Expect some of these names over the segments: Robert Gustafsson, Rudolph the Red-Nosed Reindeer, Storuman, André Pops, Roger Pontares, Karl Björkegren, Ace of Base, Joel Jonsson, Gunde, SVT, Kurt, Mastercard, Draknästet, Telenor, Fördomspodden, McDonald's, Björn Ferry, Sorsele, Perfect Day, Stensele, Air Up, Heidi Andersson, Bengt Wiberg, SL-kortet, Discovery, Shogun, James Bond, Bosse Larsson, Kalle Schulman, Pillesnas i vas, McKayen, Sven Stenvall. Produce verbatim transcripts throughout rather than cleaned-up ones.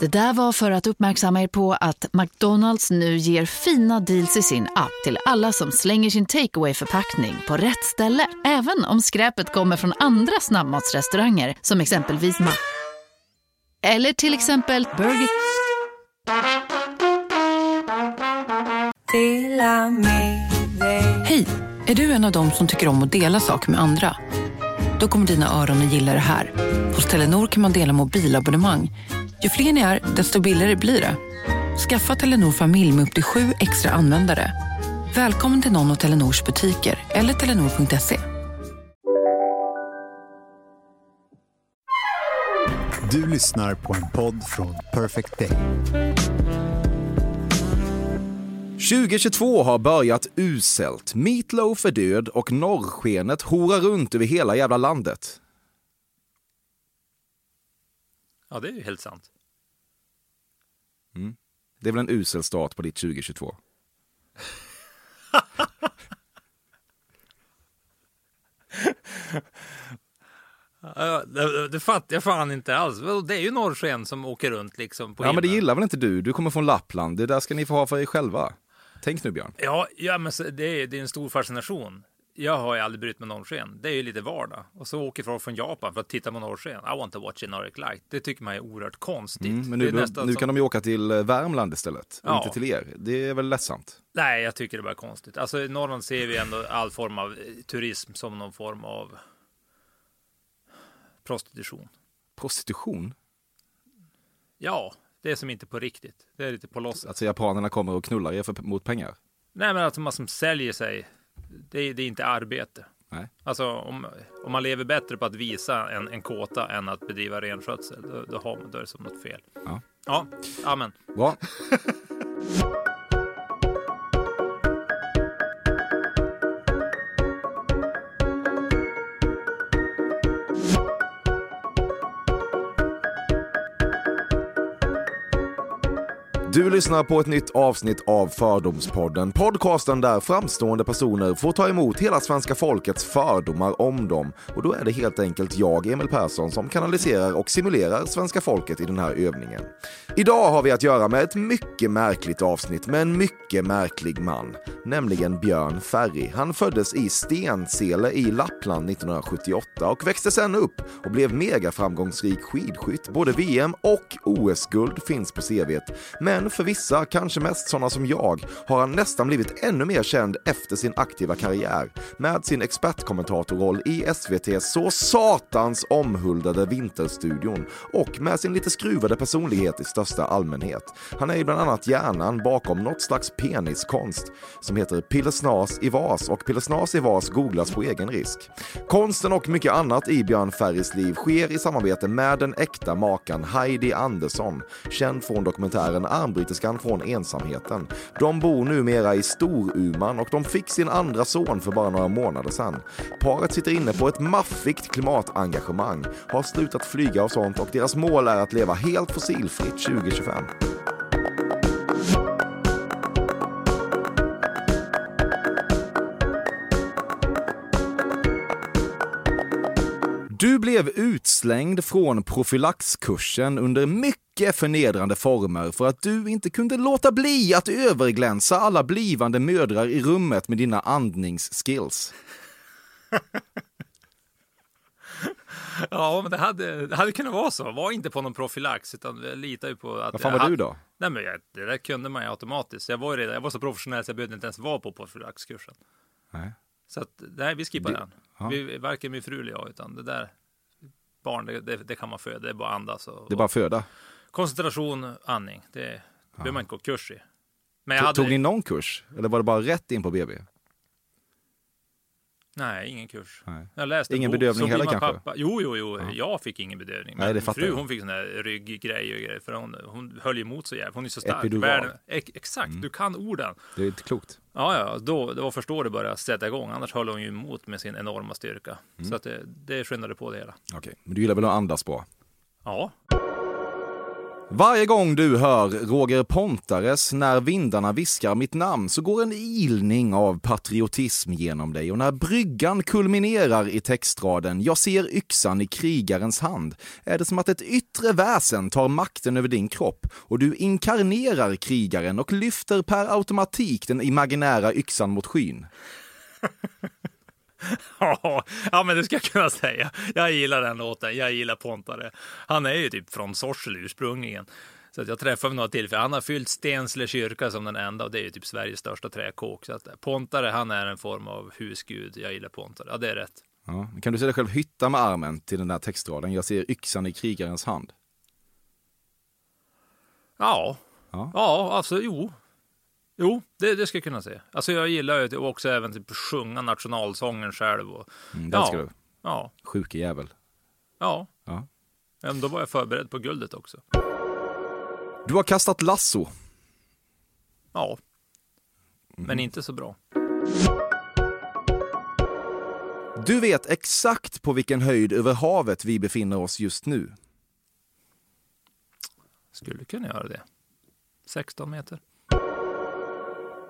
Det där var för att uppmärksamma er på att McDonald's nu ger fina deals i sin app till alla som slänger sin takeaway-förpackning på rätt ställe. Även om skräpet kommer från andra snabbmatsrestauranger som exempelvis Ma... Eller till exempel Burger... Hej, är du en av dem som tycker om att dela saker med andra? Då kommer dina öron att gilla det här. Hos Telenor kan man dela mobilabonnemang. Ju fler ni är, desto billigare blir det. Skaffa Telenor familj med upp till sju extra användare. Välkommen till någon av Telenors butiker eller telenor punkt se. Du lyssnar på en podd från Perfect Day. tjugohundratjugotvå har börjat uselt. Meat Loaf är död och norrskenet horar runt över hela jävla landet. Ja, det är ju helt sant. Mm. Det är väl en usel start på ditt tjugohundratjugotvå? Det, det fattar jag fan inte alls. Det är ju norrsken som åker runt liksom på Ja, himlen. Men det gillar väl inte du? Du kommer från Lappland. Det där ska ni få ha för er själva. Tänk nu, Björn. Ja, ja men det är, det är en stor fascination. Jag har ju aldrig brytt med norrsken. Det är ju lite vardag. Och så åker folk från Japan för att titta på norrsken. I want to watch a Nordic Light. Det tycker man är oerhört konstigt. Mm, men nu, nu kan som... de ju åka till Värmland istället. Ja. Inte till er. Det är väl ledsamt? Nej, jag tycker det är bara konstigt. Alltså i Norrland ser vi ändå all form av turism som någon form av prostitution. Prostitution? Ja, det är som inte på riktigt. Det är lite på loss. Alltså japanerna kommer och knullar er för, mot pengar? Nej, men alltså man som säljer sig, det, det är inte arbete. Nej. Alltså om, om man lever bättre på att visa en, en kåta än att bedriva renskötsel, då, då har man, då är det som något fel. Ja. Ja, amen. Ja. Du lyssnar på ett nytt avsnitt av Fördomspodden. Podcasten där framstående personer får ta emot hela svenska folkets fördomar om dem. Och då är det helt enkelt jag, Emil Persson, som kanaliserar och simulerar svenska folket i den här övningen. Idag har vi att göra med ett mycket märkligt avsnitt med en mycket märklig man. Nämligen Björn Ferry. Han föddes i Stensele i Lappland nittonhundrasjuttioåtta och växte sedan upp och blev mega framgångsrik skidskytt. Både V M och O S-guld finns på C V:t. Men för vissa, kanske mest sådana som jag, har han nästan blivit ännu mer känd efter sin aktiva karriär med sin expertkommentatorroll i S V T:s så satans omhuldade Vinterstudion och med sin lite skruvade personlighet i största allmänhet. Han är ju bland annat hjärnan bakom något slags peniskonst som heter Pillesnas i vas, och Pillesnas i vas googlas på egen risk. Konsten och mycket annat i Björn Ferrys liv sker i samarbete med den äkta makan Heidi Andersson, känd från dokumentären Armbritiskan från ensamheten. De bor numera i Storuman och de fick sin andra son för bara några månader sedan. Paret sitter inne på ett maffigt klimatengagemang, har slutat flyga och sånt, och deras mål är att leva helt fossilfritt tjugohundratjugofem. Du blev utslängd från profylaxkursen under mycket förnedrande former för att du inte kunde låta bli att överglänsa alla blivande mödrar i rummet med dina andningsskills. Ja, men det hade, det hade kunnat vara så. Var inte på någon profylax, utan jag litar ju på att... Vad fan var hade... du då? Nej, men jag, det där kunde man ju automatiskt. Jag var, redan, jag var så professionell så jag behövde inte ens vara på profylaxkursen. Nej. Så att, nej, vi skippar det... den. Ja. Vi, varken min fru eller jag, utan det där barn, det, det, det kan man föda. Det är bara andas. Och, det är bara föda. Koncentration, andning, det ja. behöver man inte gå kurs i. Men jag hade... Tog ni någon kurs? Eller var det bara rätt in på B B? Nej, ingen kurs. Nej. Jag läste ingen bok, bedövning heller kanske? Pappa... Jo, jo, jo. Ja. Jag fick ingen bedövning. Men Nej, det min fru, jag. hon fick sån här rygggrej och grejer. För hon, hon höll emot så jävligt. Hon är så stark. Epidural. Exakt, mm. Du kan orden. Det är inte klokt. Ja, ja. Då, då förstår du bara att sätta igång. Annars höll hon ju emot med sin enorma styrka. Mm. Så att det, det skyndade på det hela. Okej, okay. Men du gillar väl att andas på? Ja. Varje gång du hör Roger Pontares när vindarna viskar mitt namn så går en ilning av patriotism genom dig. Och när bryggan kulminerar i textraden, jag ser yxan i krigarens hand, är det som att ett yttre väsen tar makten över din kropp. Och du inkarnerar krigaren och lyfter per automatik den imaginära yxan mot skyn. Ja, men det ska jag kunna säga. Jag gillar den låten, jag gillar Pontare. Han är ju typ från Sorsele ursprungligen. Så att jag träffade några till, för han har fyllt Stensele kyrka som den enda, och det är ju typ Sveriges största träkåk. Så att Pontare, han är en form av husgud. Jag gillar Pontare, ja det är rätt. Ja. Kan du se dig själv hytta med armen till den där textraden? Jag ser yxan i krigarens hand. Ja, ja, ja alltså jo. Jo, det, det ska jag kunna säga. Alltså jag gillar ju också även typ sjunga nationalsången själv. Och, mm, den ja, ska du. Ja. Sjuke jävel. Ja. Ja. Men då var jag förberedd på guldet också. Du har kastat lasso. Ja. Mm. Men inte så bra. Du vet exakt på vilken höjd över havet vi befinner oss just nu. Skulle kunna göra det. sexton meter.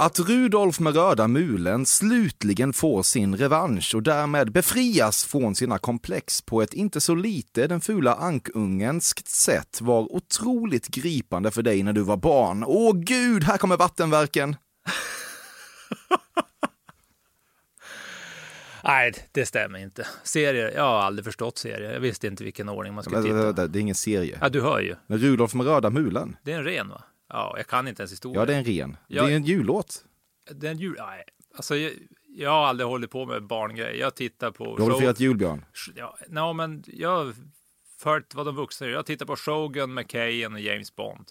Att Rudolf med röda mulen slutligen får sin revansch och därmed befrias från sina komplex på ett inte så lite den fula ankungenskt sätt var otroligt gripande för dig när du var barn. Åh gud, här kommer vattenverken! Nej, det stämmer inte. Serier, jag har aldrig förstått serier. Jag visste inte vilken ordning man skulle titta. Det är ingen serie. Ja, du hör ju. Men Rudolf med röda mulen. Det är en ren, va? Ja, jag kan inte ens historia. Ja, det är en ren. Jag, det är en jullåt. Det är en jul... Nej, alltså jag, jag har aldrig hållit på med barngrejer. Jag tittar på... Du har show... firat julbjörn. Ja, no, men jag har följt vad de vuxna gör. Jag tittar på Shogun, McKayen och James Bond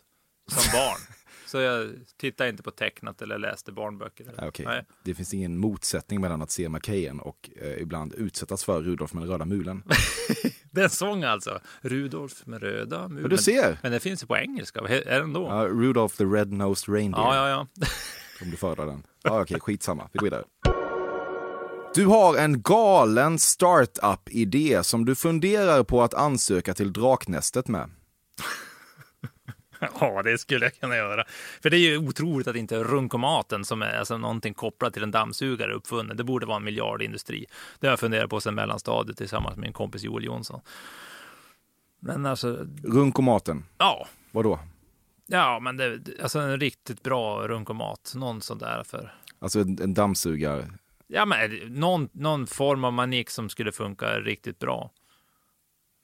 som barn. Så jag tittar inte på tecknat eller läste barnböcker. Eller. Okay. Nej. Det finns ingen motsättning mellan att se McKayen och eh, ibland utsättas för Rudolf med den röda mulen. Det är en sång alltså. Rudolf med röda mulen. Ja, du ser. Men det finns ju på engelska. Är den då? Ja, Rudolph the Red-Nosed Reindeer. Ja, ja, ja. Om du föredrar den. Ja, okej. Okay, skitsamma. Vi går vidare. Du har en galen startup-idé som du funderar på att ansöka till Draknästet med. Ja, det skulle jag kunna göra. För det är ju otroligt att inte runkomaten, som är alltså någonting kopplat till en dammsugare, uppfunnen. Det borde vara en miljardindustri. Det har jag funderat på sedan mellanstadiet tillsammans med min kompis Joel Jonsson. Men alltså... Runkomaten? Ja. Vadå? Ja, men det, alltså en riktigt bra runkomat. Någon sån där för... Alltså en, en dammsugare? Ja, men någon, någon form av manik som skulle funka riktigt bra.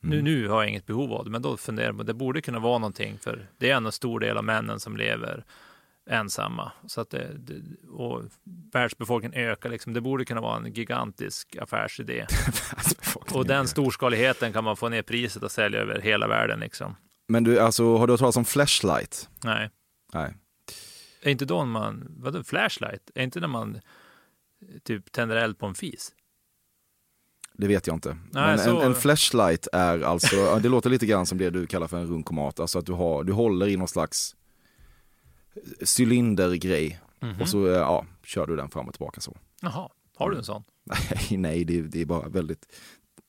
Mm. Nu, nu har jag inget behov av det, men då funderar jag på att det borde kunna vara någonting, för det är en stor del av männen som lever ensamma. Så att det, det, och världsbefolkningen ökar liksom. Det borde kunna vara en gigantisk affärsidé. Och den storskaligheten kan man få ner priset och sälja över hela världen liksom. Men du, alltså, har du hört talas om flashlight? Nej. Nej. Är inte då man, vadå, flashlight? Är inte när man typ tänder eld på en fis? Det vet jag inte. Nej, men så... en, en flashlight är alltså, det låter lite grann som det du kallar för en runkomat. Alltså att du, har, du håller i någon slags cylindergrej. Mm-hmm. Och så ja, kör du den fram och tillbaka så. Jaha, har du en sån? Nej, nej det, det är bara väldigt,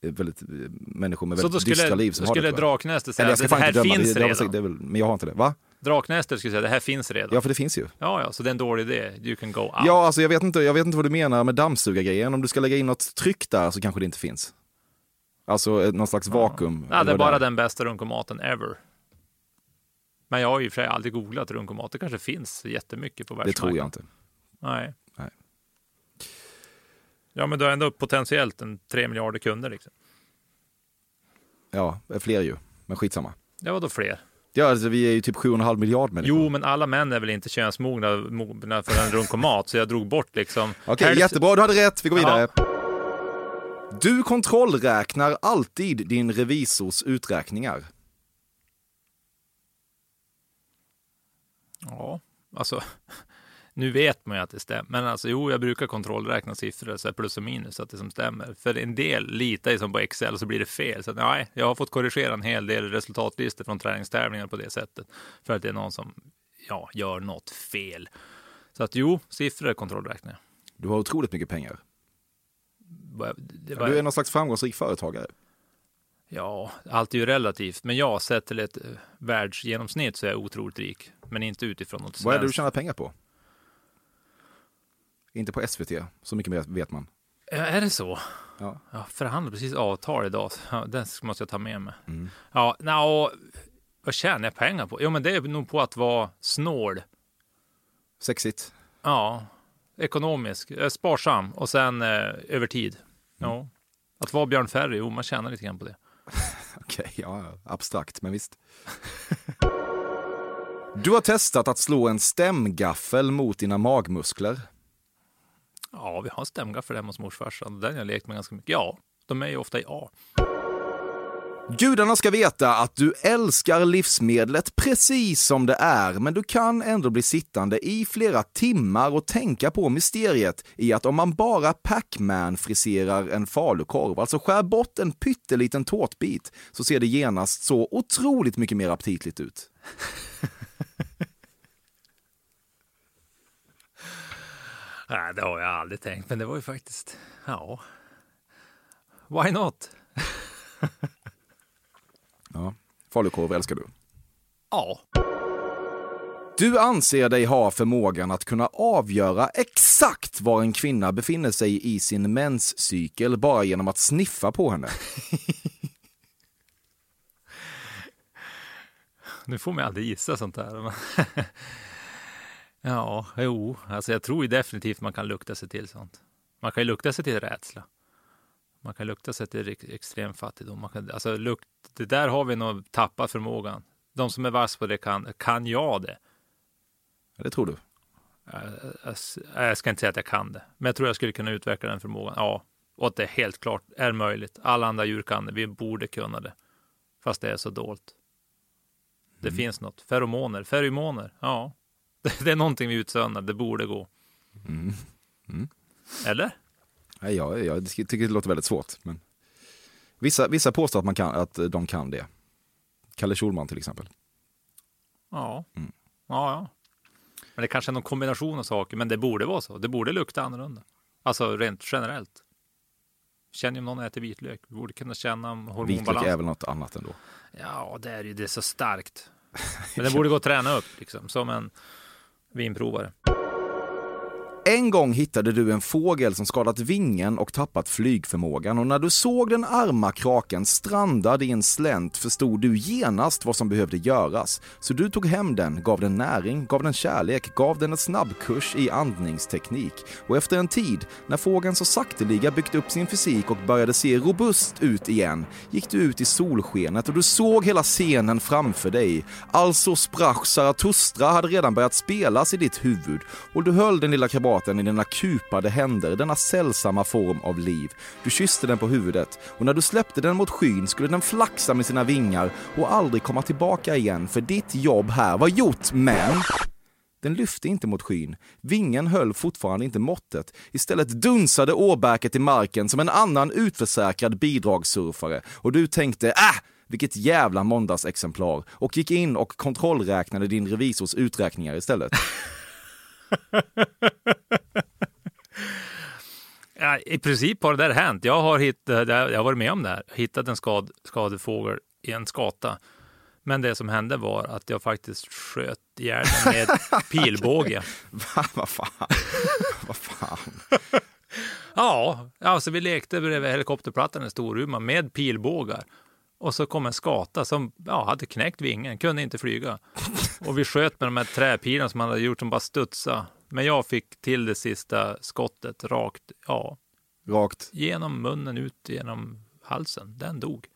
väldigt människor med så väldigt skulle, dystra liv som har det. Så skulle Draknästet säga att det här finns det, redan. Det, väl, men jag har inte det, va? Draknästet skulle säga det här finns redan. Ja, för det finns ju. Ja, ja, så det är en dålig idé. You can go out. Ja, alltså jag vet inte, jag vet inte vad du menar med dammsugargrejen. Om du ska lägga in något tryck där så kanske det inte finns. Alltså någon slags ja. vakuum. Ja, det är bara där. Den bästa runkomaten ever. Men jag har ju för sig aldrig googlat runkomat. Det kanske finns jättemycket på världsmarknaden. Det tror jag inte. Nej. Nej. Ja, men du har ändå potentiellt en tre miljarder kunder liksom. Ja, fler ju. Men skitsamma. Ja, vadå fler? Ja, alltså, vi är ju typ sju komma fem miljarder människor. Jo, men alla män är väl inte könsmogna mogna för en runkomat, så jag drog bort liksom. Okej, okay, Helst... jättebra, du hade rätt, vi går vidare. Ja. Du kontrollräknar alltid din revisors uträkningar. Ja, alltså nu vet man ju att det stämmer. Men alltså, jo, jag brukar kontrollräkna siffror så här plus och minus, så att det som stämmer. För en del litar ju som på Excel och så blir det fel. Så att, nej, jag har fått korrigera en hel del resultatlistor från träningstävlingar på det sättet. För att det är någon som ja, gör något fel. Så att jo, siffror är kontrollräkningar. Du har otroligt mycket pengar. Bara, bara... Du är någon slags framgångsrik företagare. Ja, allt är ju relativt. Men jag, sett till ett världsgenomsnitt, så är jag otroligt rik. Men inte utifrån något. Vad är det du tjänar pengar på? Inte på S V T. Så mycket vet man. Är det så? Ja. Jag förhandlar precis avtal idag. Den måste jag ta med mig. Mm. Ja, no, vad tjänar jag pengar på? Jo, men det är nog på att vara snål. Sexigt. Ja, ekonomisk. Sparsam. Och sen eh, över tid. Mm. Ja. Att vara Björn Ferry, jo, man tjänar lite grann på det. Okej, okay, ja, abstrakt, men visst. Du har testat att slå en stämgaffel mot dina magmuskler. Ja, vi har en stämgaffel hemma hos morsfarsan. Den har jag lekt med ganska mycket. Ja, de är ju ofta i A. Gudarna ska veta att du älskar livsmedlet precis som det är, men du kan ändå bli sittande i flera timmar och tänka på mysteriet i att om man bara Pac-Man friserar en falukorv, alltså skär bort en pytteliten tårtbit, så ser det genast så otroligt mycket mer aptitligt ut. Nej, det har jag aldrig tänkt, men det var ju faktiskt, ja, why not? Ja, falukorv älskar du. Ja. Du anser dig ha förmågan att kunna avgöra exakt var en kvinna befinner sig i sin menscykel bara genom att sniffa på henne. Nu får man aldrig gissa sånt här. Ja, jo. Alltså jag tror ju definitivt man kan lukta sig till sånt. Man kan ju lukta sig till rädsla. Man kan lukta sig till extrem fattigdom. Man kan, alltså, lukt, det där har vi nog tappat förmågan. De som är vass på det kan, kan jag det. Ja, det tror du? Jag, jag, jag ska inte säga att jag kan det. Men jag tror jag skulle kunna utveckla den förmågan. Ja, och att det helt klart är möjligt. Alla andra djur kan det. Vi borde kunna det. Fast det är så dolt. Det mm. finns något. Feromoner. Feromoner. Ja. Det, det är någonting vi utsöndrar. Det borde gå. Mm. Mm. Eller? Nej, jag, jag tycker det låter väldigt svårt. Men vissa, vissa påstår att, man kan, att de kan det. Kalle Schulman till exempel. Ja. Mm. Ja, ja. Men det kanske är någon kombination av saker. Men det borde vara så. Det borde lukta annorlunda. Alltså rent generellt. Känner ju om någon äter vitlök. Vi borde kunna känna om hormonbalans. Vitlök är väl något annat ändå? Ja, det är ju det är så starkt. Men det borde gå att träna upp. Liksom, som en vinprovare. En gång hittade du en fågel som skadat vingen och tappat flygförmågan, och när du såg den arma kraken strandad i en slänt förstod du genast vad som behövde göras. Så du tog hem den, gav den näring, gav den kärlek, gav den en snabbkurs i andningsteknik. Och efter en tid, när fågeln så sakteliga byggt upp sin fysik och började se robust ut igen, gick du ut i solskenet och du såg hela scenen framför dig. Alltså sprach Zarathustra hade redan börjat spelas i ditt huvud, och du höll den lilla krabaten i denna kupade händer, denna sällsamma form av liv. Du kysste den på huvudet, och när du släppte den mot skyn skulle den flaxa med sina vingar och aldrig komma tillbaka igen, för ditt jobb här var gjort, men... Den lyfte inte mot skyn. Vingen höll fortfarande inte måttet. Istället dunsade åbäket i marken som en annan utförsäkrad bidragssurfare, och du tänkte, ah! Vilket jävla måndagsexemplar, och gick in och kontrollräknade din revisors uträkningar istället. Ja, i princip har det där hänt. Jag har, hittat, jag har varit med om det här. Hittat en skad, skadefågel i en skata. Men det som hände var att jag faktiskt sköt ihjäl den med pilbåge. Va, va fan? Va fan? Ja, alltså vi lekte bredvid helikopterplattan i Storuman med pilbågar. Och så kom en skata som ja, hade knäckt vingen, kunde inte flyga. Och vi sköt med de här träpilarna som han hade gjort som bara studsa. Men jag fick till det sista skottet rakt, ja. Rakt? Genom munnen, ut genom halsen. Den dog.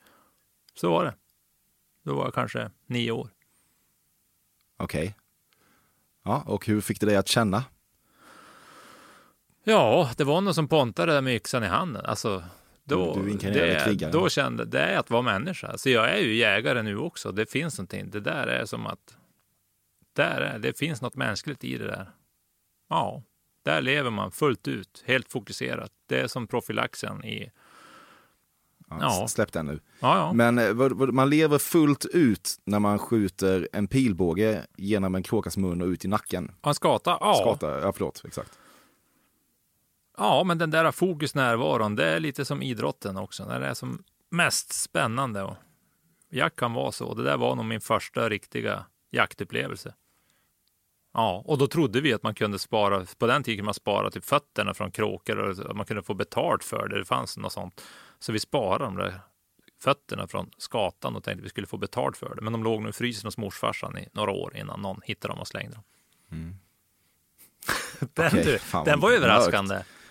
Så var det. Då var jag kanske nio år. Okej. Okay. Ja, och hur fick det dig att känna? Ja, det var någon som pontade där med yxan i handen. Alltså... Då, det, då kände det är att vara människa. Så jag är ju jägare nu också. Det finns någonting. Det där är som att där är, det finns något mänskligt i det där. Ja, där lever man fullt ut. Helt fokuserat. Det är som profilaxen i... Ja, ja. Släpp den nu. Ja, ja. Men man lever fullt ut när man skjuter en pilbåge genom en kråkas mun och ut i nacken. En skata? Ja. Skata, ja förlåt, exakt. Ja, men den där fokusnärvaron, det är lite som idrotten också. När det är som mest spännande. Jakt kan vara så. Det där var nog min första riktiga jaktupplevelse. Ja, och då trodde vi att man kunde spara, på den tiden man sparade typ fötterna från kråkor och man kunde få betalt för det, det fanns något sånt. Så vi sparade de där fötterna från skatan och tänkte att vi skulle få betalt för det. Men de låg nu i frysen hos morsfarsan i några år innan någon hittade dem och slängde dem. Mm. den, okay, du, fan, den var överraskande.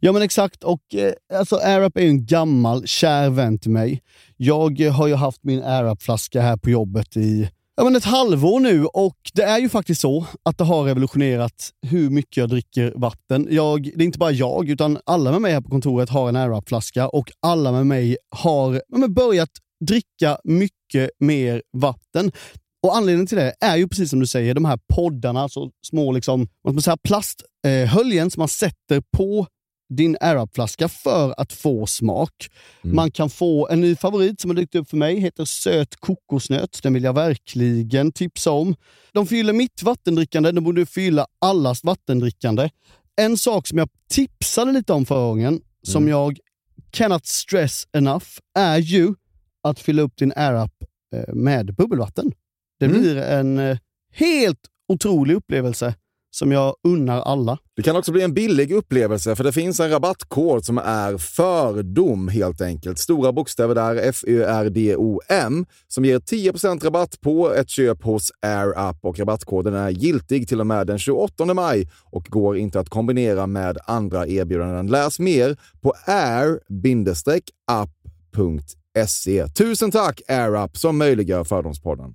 Ja men exakt, och eh, alltså Air Up är ju en gammal kär vän till mig. Jag eh, har ju haft min Air Up-flaska här på jobbet i ja, men ett halvår nu, och det är ju faktiskt så att det har revolutionerat hur mycket jag dricker vatten. Jag, det är inte bara jag utan alla med mig här på kontoret har en Air Up-flaska, och alla med mig har ja, men börjat dricka mycket mer vatten. Och anledningen till det är ju precis som du säger, de här poddarna, så små liksom, vad ska man säga, plasthöljen eh, som man sätter på din Air Up-flaska för att få smak. Mm. Man kan få en ny favorit som har dykt upp för mig, heter söt kokosnöt. Den vill jag verkligen tipsa om. De fyller mitt vattendrickande, de borde fylla allas vattendrickande. En sak som jag tipsade lite om förra gången, mm. som jag cannot stress enough, är ju att fylla upp din Air Up med bubbelvatten. Det mm. blir en helt otrolig upplevelse som jag unnar alla. Det kan också bli en billig upplevelse, för det finns en rabattkod som är FÖRDOM helt enkelt. Stora bokstäver där, F-Ö-R-D-O-M, som ger tio procent rabatt på ett köp hos Air Up. Och rabattkoden är giltig till och med den tjugoåttonde maj och går inte att kombinera med andra erbjudanden. Läs mer på air up punkt se. Tusen tack Air Up som möjliggör Fördomspodden.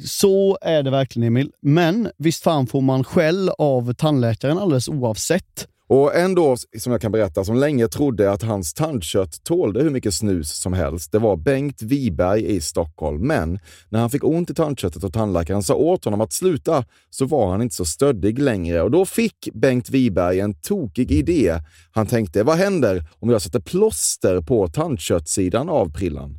Så är det verkligen, Emil. Men visst fan får man skäll av tandläkaren alldeles oavsett. Och ändå, som jag kan berätta, som länge trodde att hans tandkött tålde hur mycket snus som helst. Det var Bengt Wiberg i Stockholm. Men när han fick ont i tandköttet och tandläkaren sa åt honom att sluta, så var han inte så stöddig längre. Och då fick Bengt Wiberg en tokig idé. Han tänkte, vad händer om jag sätter plåster på tandköttsidan av prillan?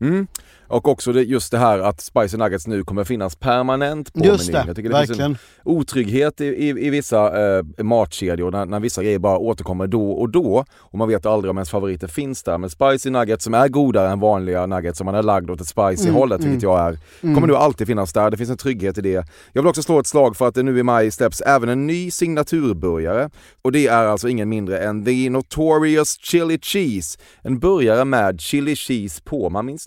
Mm. Och också det, just det här att spicy nuggets nu kommer finnas permanent på just menyn. Det, jag tycker det verkligen finns en otrygghet i, i, i vissa eh, matkedjor när, när vissa grejer bara återkommer då och då, och man vet aldrig om ens favoriter finns där. Men spicy nuggets som är godare än vanliga nuggets som man är lagd åt ett spicy mm, hållet, vilket mm. jag är, kommer mm. nu alltid finnas där. Det finns en trygghet i det. Jag vill också slå ett slag för att det nu i maj släpps även en ny signaturburgare, och det är alltså ingen mindre än The Notorious Chili Cheese. En burgare med chili cheese på. Man minns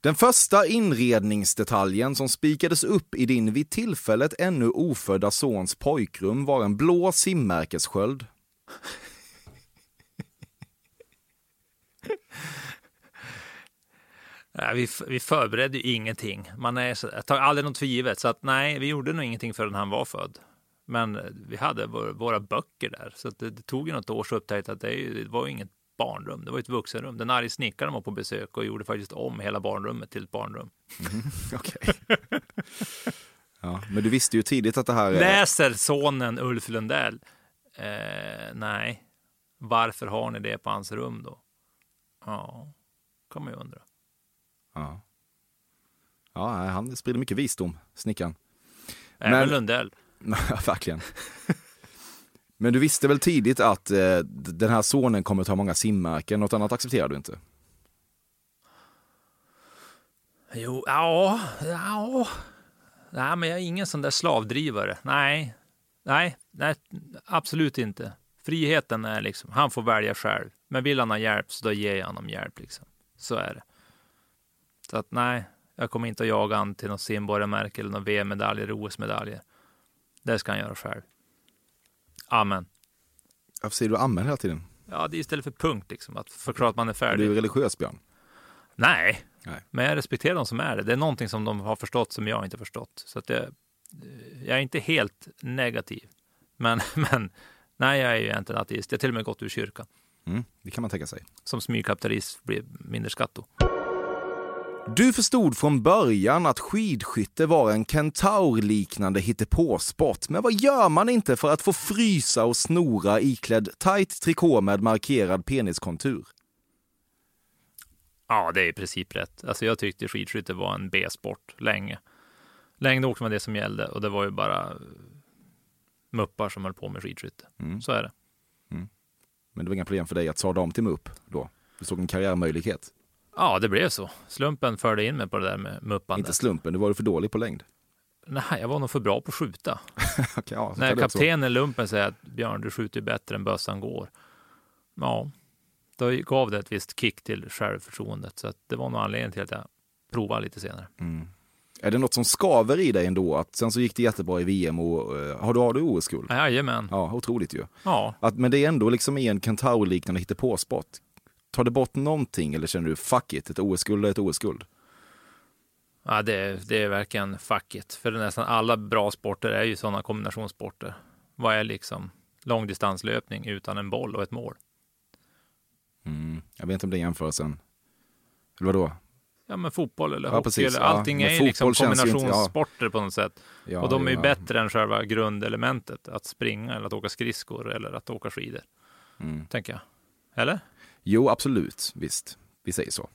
Den första inredningsdetaljen som spikades upp i din vid tillfället ännu ofödda sons pojkrum var en blå simmärkessköld. Nej, vi, vi förberedde ju ingenting. Man är så, jag tar aldrig något för givet. Så att, nej, vi gjorde nog ingenting förrän han var född. Men vi hade vår, våra böcker där. Så att det, det tog ju något år så upptäckte att det, det var inget barnrum. Det var ett vuxenrum. Den arg snickaren var på besök och gjorde faktiskt om hela barnrummet till ett barnrum. Mm, okej. Okay. Ja, men du visste ju tidigt att det här är... Läser sonen Ulf Lundell? Eh, nej. Varför har ni det på hans rum då? Ja, kan man ju undra. Ja. Ja, han sprider mycket visdom, snickaren. Även men... Lundell. Verkligen. Men du visste väl tidigt att eh, den här sonen kommer att ha många simmärken. Något annat accepterar du inte? Jo, ja, ja. Nej, men jag är ingen sån där slavdrivare. Nej, nej, nej, absolut inte. Friheten är liksom, han får välja själv. Men vill han ha hjälp så då ger jag honom hjälp liksom. Så är det. Så att nej, jag kommer inte att jaga han till någon simborgarmärke eller någon V M-medalj eller O S-medaljer. Det ska han göra själv. Amen. Varför säger du amen hela tiden? Ja, det är istället för punkt liksom, att förklara att man är färdig. Du är religiös, Björn. Nej. Nej, men jag respekterar de som är det. Det är någonting som de har förstått som jag inte har förstått. Så att jag, jag är inte helt negativ. Men, men nej, jag är ju inte en ateist. Jag har till och med gått ur kyrkan. Mm, det kan man tänka sig. Som smygkapitalist blir mindre skatt då. Du förstod från början att skidskytte var en kentaurliknande hittepåsport. Men vad gör man inte för att få frysa och snora iklädd tajt trikå med markerad peniskontur? Ja, det är i princip rätt. Alltså jag tyckte skidskytte var en B-sport länge. Länge åkte man det som gällde och det var ju bara muppar som höll på med skidskytte. Mm. Så är det. Mm. Men det var inga problem för dig att sadla om till mupp då? Du såg en karriärmöjlighet? Ja, det blev så. Slumpen förde in mig på det där med muppandet. Inte slumpen, du var ju för dålig på längd. Nej, jag var nog för bra på att skjuta. Okay, ja, när kaptenen Lumpen säger att Björn, du skjuter bättre än bössan går. Ja, då gav det ett visst kick till självförtroendet. Så att det var nog anledningen till att jag provade lite senare. Mm. Är det något som skaver i dig ändå? Att sen så gick det jättebra i V M och uh, har du, har du O S-guld? Jajamän. Ja, otroligt ju. Ja. Att, men det är ändå liksom en kentaurliknande hittepåsport. Tar det bort någonting eller känner du fuck it, ett O S-guld är ett O S-guld? Ja, det är, det är verkligen fuck it. För nästan alla bra sporter är ju sådana kombinationssporter. Vad är liksom långdistanslöpning utan en boll och ett mål? Mm, jag vet inte om det är jämförelsen. Eller vadå? Ja, men fotboll eller ja, hockey. Eller allting ja, är liksom kombinationssporter inte, ja. På något sätt. Ja, och de är ju ja. Bättre än själva grundelementet. Att springa eller att åka skridskor eller att åka skidor. Mm. Tänker jag. Eller? Jo, absolut. Visst. Vi säger så.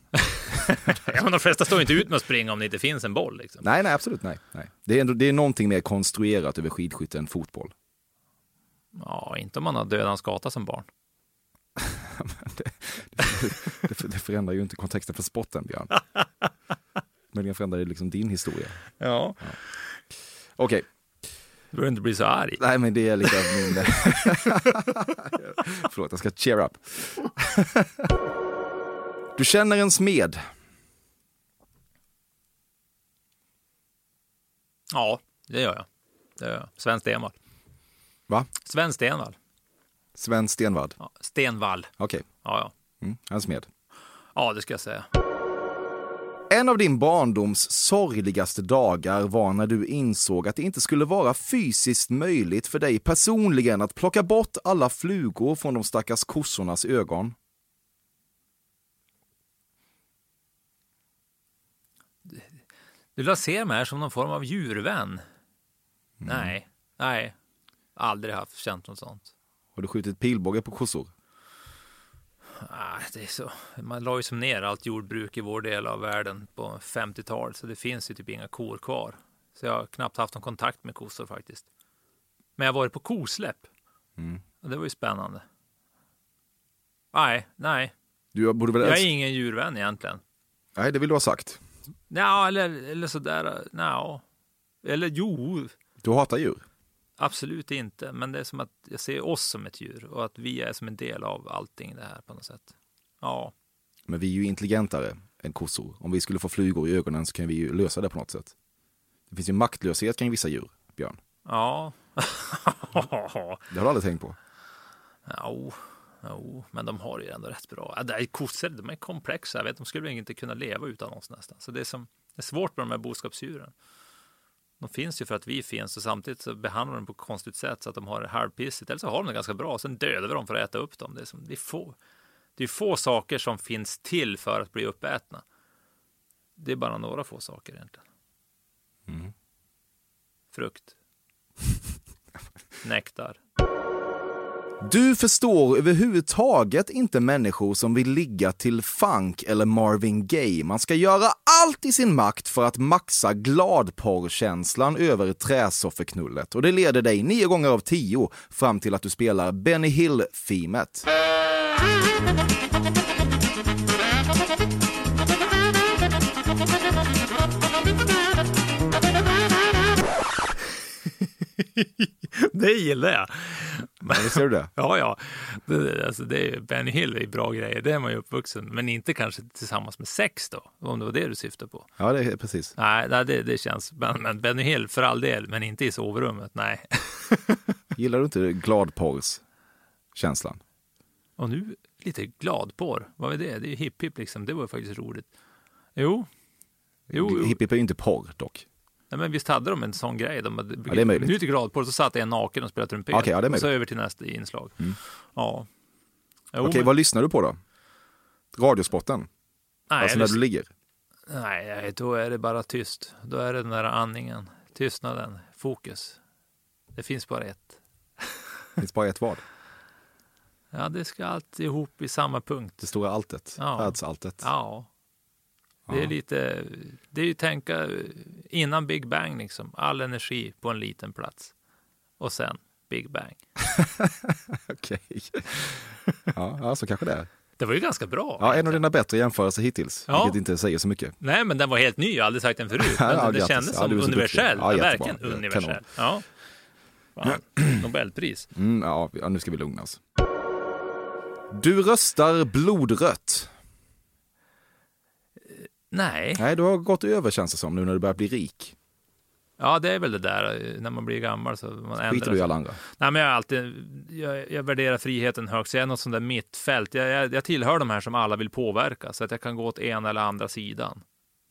Ja, men de flesta står inte ut med att springa om det inte finns en boll. Liksom. Nej, nej, absolut. Nej, nej. Det, är ändå, det är någonting mer konstruerat över skidskytte än fotboll. Ja, inte om man har död hans gata som barn. det, det, det förändrar ju inte kontexten för sporten, Björn. Men det förändrar ju liksom din historia. Ja. Ja. Okej. Okay. Du behöver inte bli så arg. Nej, men det är lite av min... Förlåt, jag ska cheer up. Du känner en smed. Ja, det gör jag. Uh, Sven Stenvall. Va? Sven Stenvall. Sven Stenvall? Ja, Stenvall. Okej. Okay. Ja, ja. Mm, han smed. Ja, det ska jag säga. En av din barndoms sorgligaste dagar var när du insåg att det inte skulle vara fysiskt möjligt för dig personligen att plocka bort alla flugor från de stackars kossornas ögon. Du la se mig här som någon form av djurvän. Mm. Nej, nej. Aldrig haft känt något sånt. Har du skjutit pilbåge på kossor? Det är så. Man la ju som ner allt jordbruk i vår del av världen på femtiotalet, så det finns ju typ inga kor kvar. Så jag har knappt haft någon kontakt med kossor faktiskt. Men jag har varit på kosläpp. Mm. Och det var ju spännande. Nej, nej. Du borde väl jag är ens... ingen djurvän egentligen. Nej, det vill du ha sagt. Nej, eller, eller sådär. Nej. Eller jo. Du hatar djur? Absolut inte, men det är som att jag ser oss som ett djur och att vi är som en del av allting det här på något sätt. Ja. Men vi är ju intelligentare än kossor. Om vi skulle få flugor i ögonen så kan vi ju lösa det på något sätt. Det finns ju maktlöshet kring vissa djur, Björn. Ja. Det har du aldrig tänkt på. Ja, ja, men de har ju ändå rätt bra. Ja, det är kossor, de är komplexa. Jag vet, de skulle inte kunna leva utan oss nästan. Så det är, som, det är svårt med de här boskapsdjuren. De finns ju för att vi finns och samtidigt så behandlar de på konstigt sätt så att de har det halvpissigt. Eller så har de det ganska bra och sen dödar vi dem för att äta upp dem. Det är, som, det är, få, det är få saker som finns till för att bli uppätna. Det är bara några få saker egentligen. Mm. Frukt. Nektar. Du förstår överhuvudtaget inte människor som vill ligga till funk eller Marvin Gaye. Man ska göra allt i sin makt för att maxa gladporrkänslan över träsofferknullet. Och det leder dig nio gånger av tio fram till att du spelar Benny Hill-themet. Det gillar jag. Men, ja, ser du det? Ja, ja. Det, alltså, det är, Benny Hill är bra grejer, det är man ju uppvuxen. Men inte kanske tillsammans med sex då, om det var det du syftar på. Ja, det är precis. Nej, nej det, det känns... Men, men Benny Hill för all del, men inte i sovrummet, nej. Gillar du inte gladporrskänslan? Och nu lite gladporr. Vad är det? Det är ju hipp-hipp liksom, det var ju faktiskt roligt. Jo. jo Hipp-hipp är ju inte porr dock. Nej, men visst hade de en sån grej. De hade, ja, det är möjligt. Nu till gradport så satt en naken och spelade trumpet. Okay, ja, det är möjligt. Så över till nästa inslag. Mm. Ja. Okej, okay, men... vad lyssnar du på då? Radiosporten? Nej, alltså när lyssn... du ligger? Nej, då är det bara tyst. Då är det den där andningen. Tystnaden. Fokus. Det finns bara ett. Det finns bara ett vad? Ja, det ska alltid ihop i samma punkt. Det stora alltet. Ja. Världsalltet. Ja. Det är lite, det är ju tänka innan Big Bang liksom, all energi på en liten plats och sen Big Bang. Okej. Ja, så alltså, kanske det är. Det var ju ganska bra. Ja, en av dina bättre jämförelser hittills, ja. Vilket inte säger så mycket. Nej, men den var helt ny, jag har aldrig sagt den förut. Men ja, det grattis. Kändes som ja, universell, ja, verkligen universell. Ja. Nobelpris. Mm, ja, nu ska vi lugna oss. Du röstar blodrött. Nej. Nej, du har gått över känns det som nu när du börjar bli rik. Ja, det är väl det där. När man blir gammal så man ändrar. Skiter du i alla andra? Nej, men jag, alltid, jag, jag värderar friheten högst. Jag är något sånt där mittfält. Jag, jag, jag tillhör de här som alla vill påverka. Så att jag kan gå åt ena eller andra sidan.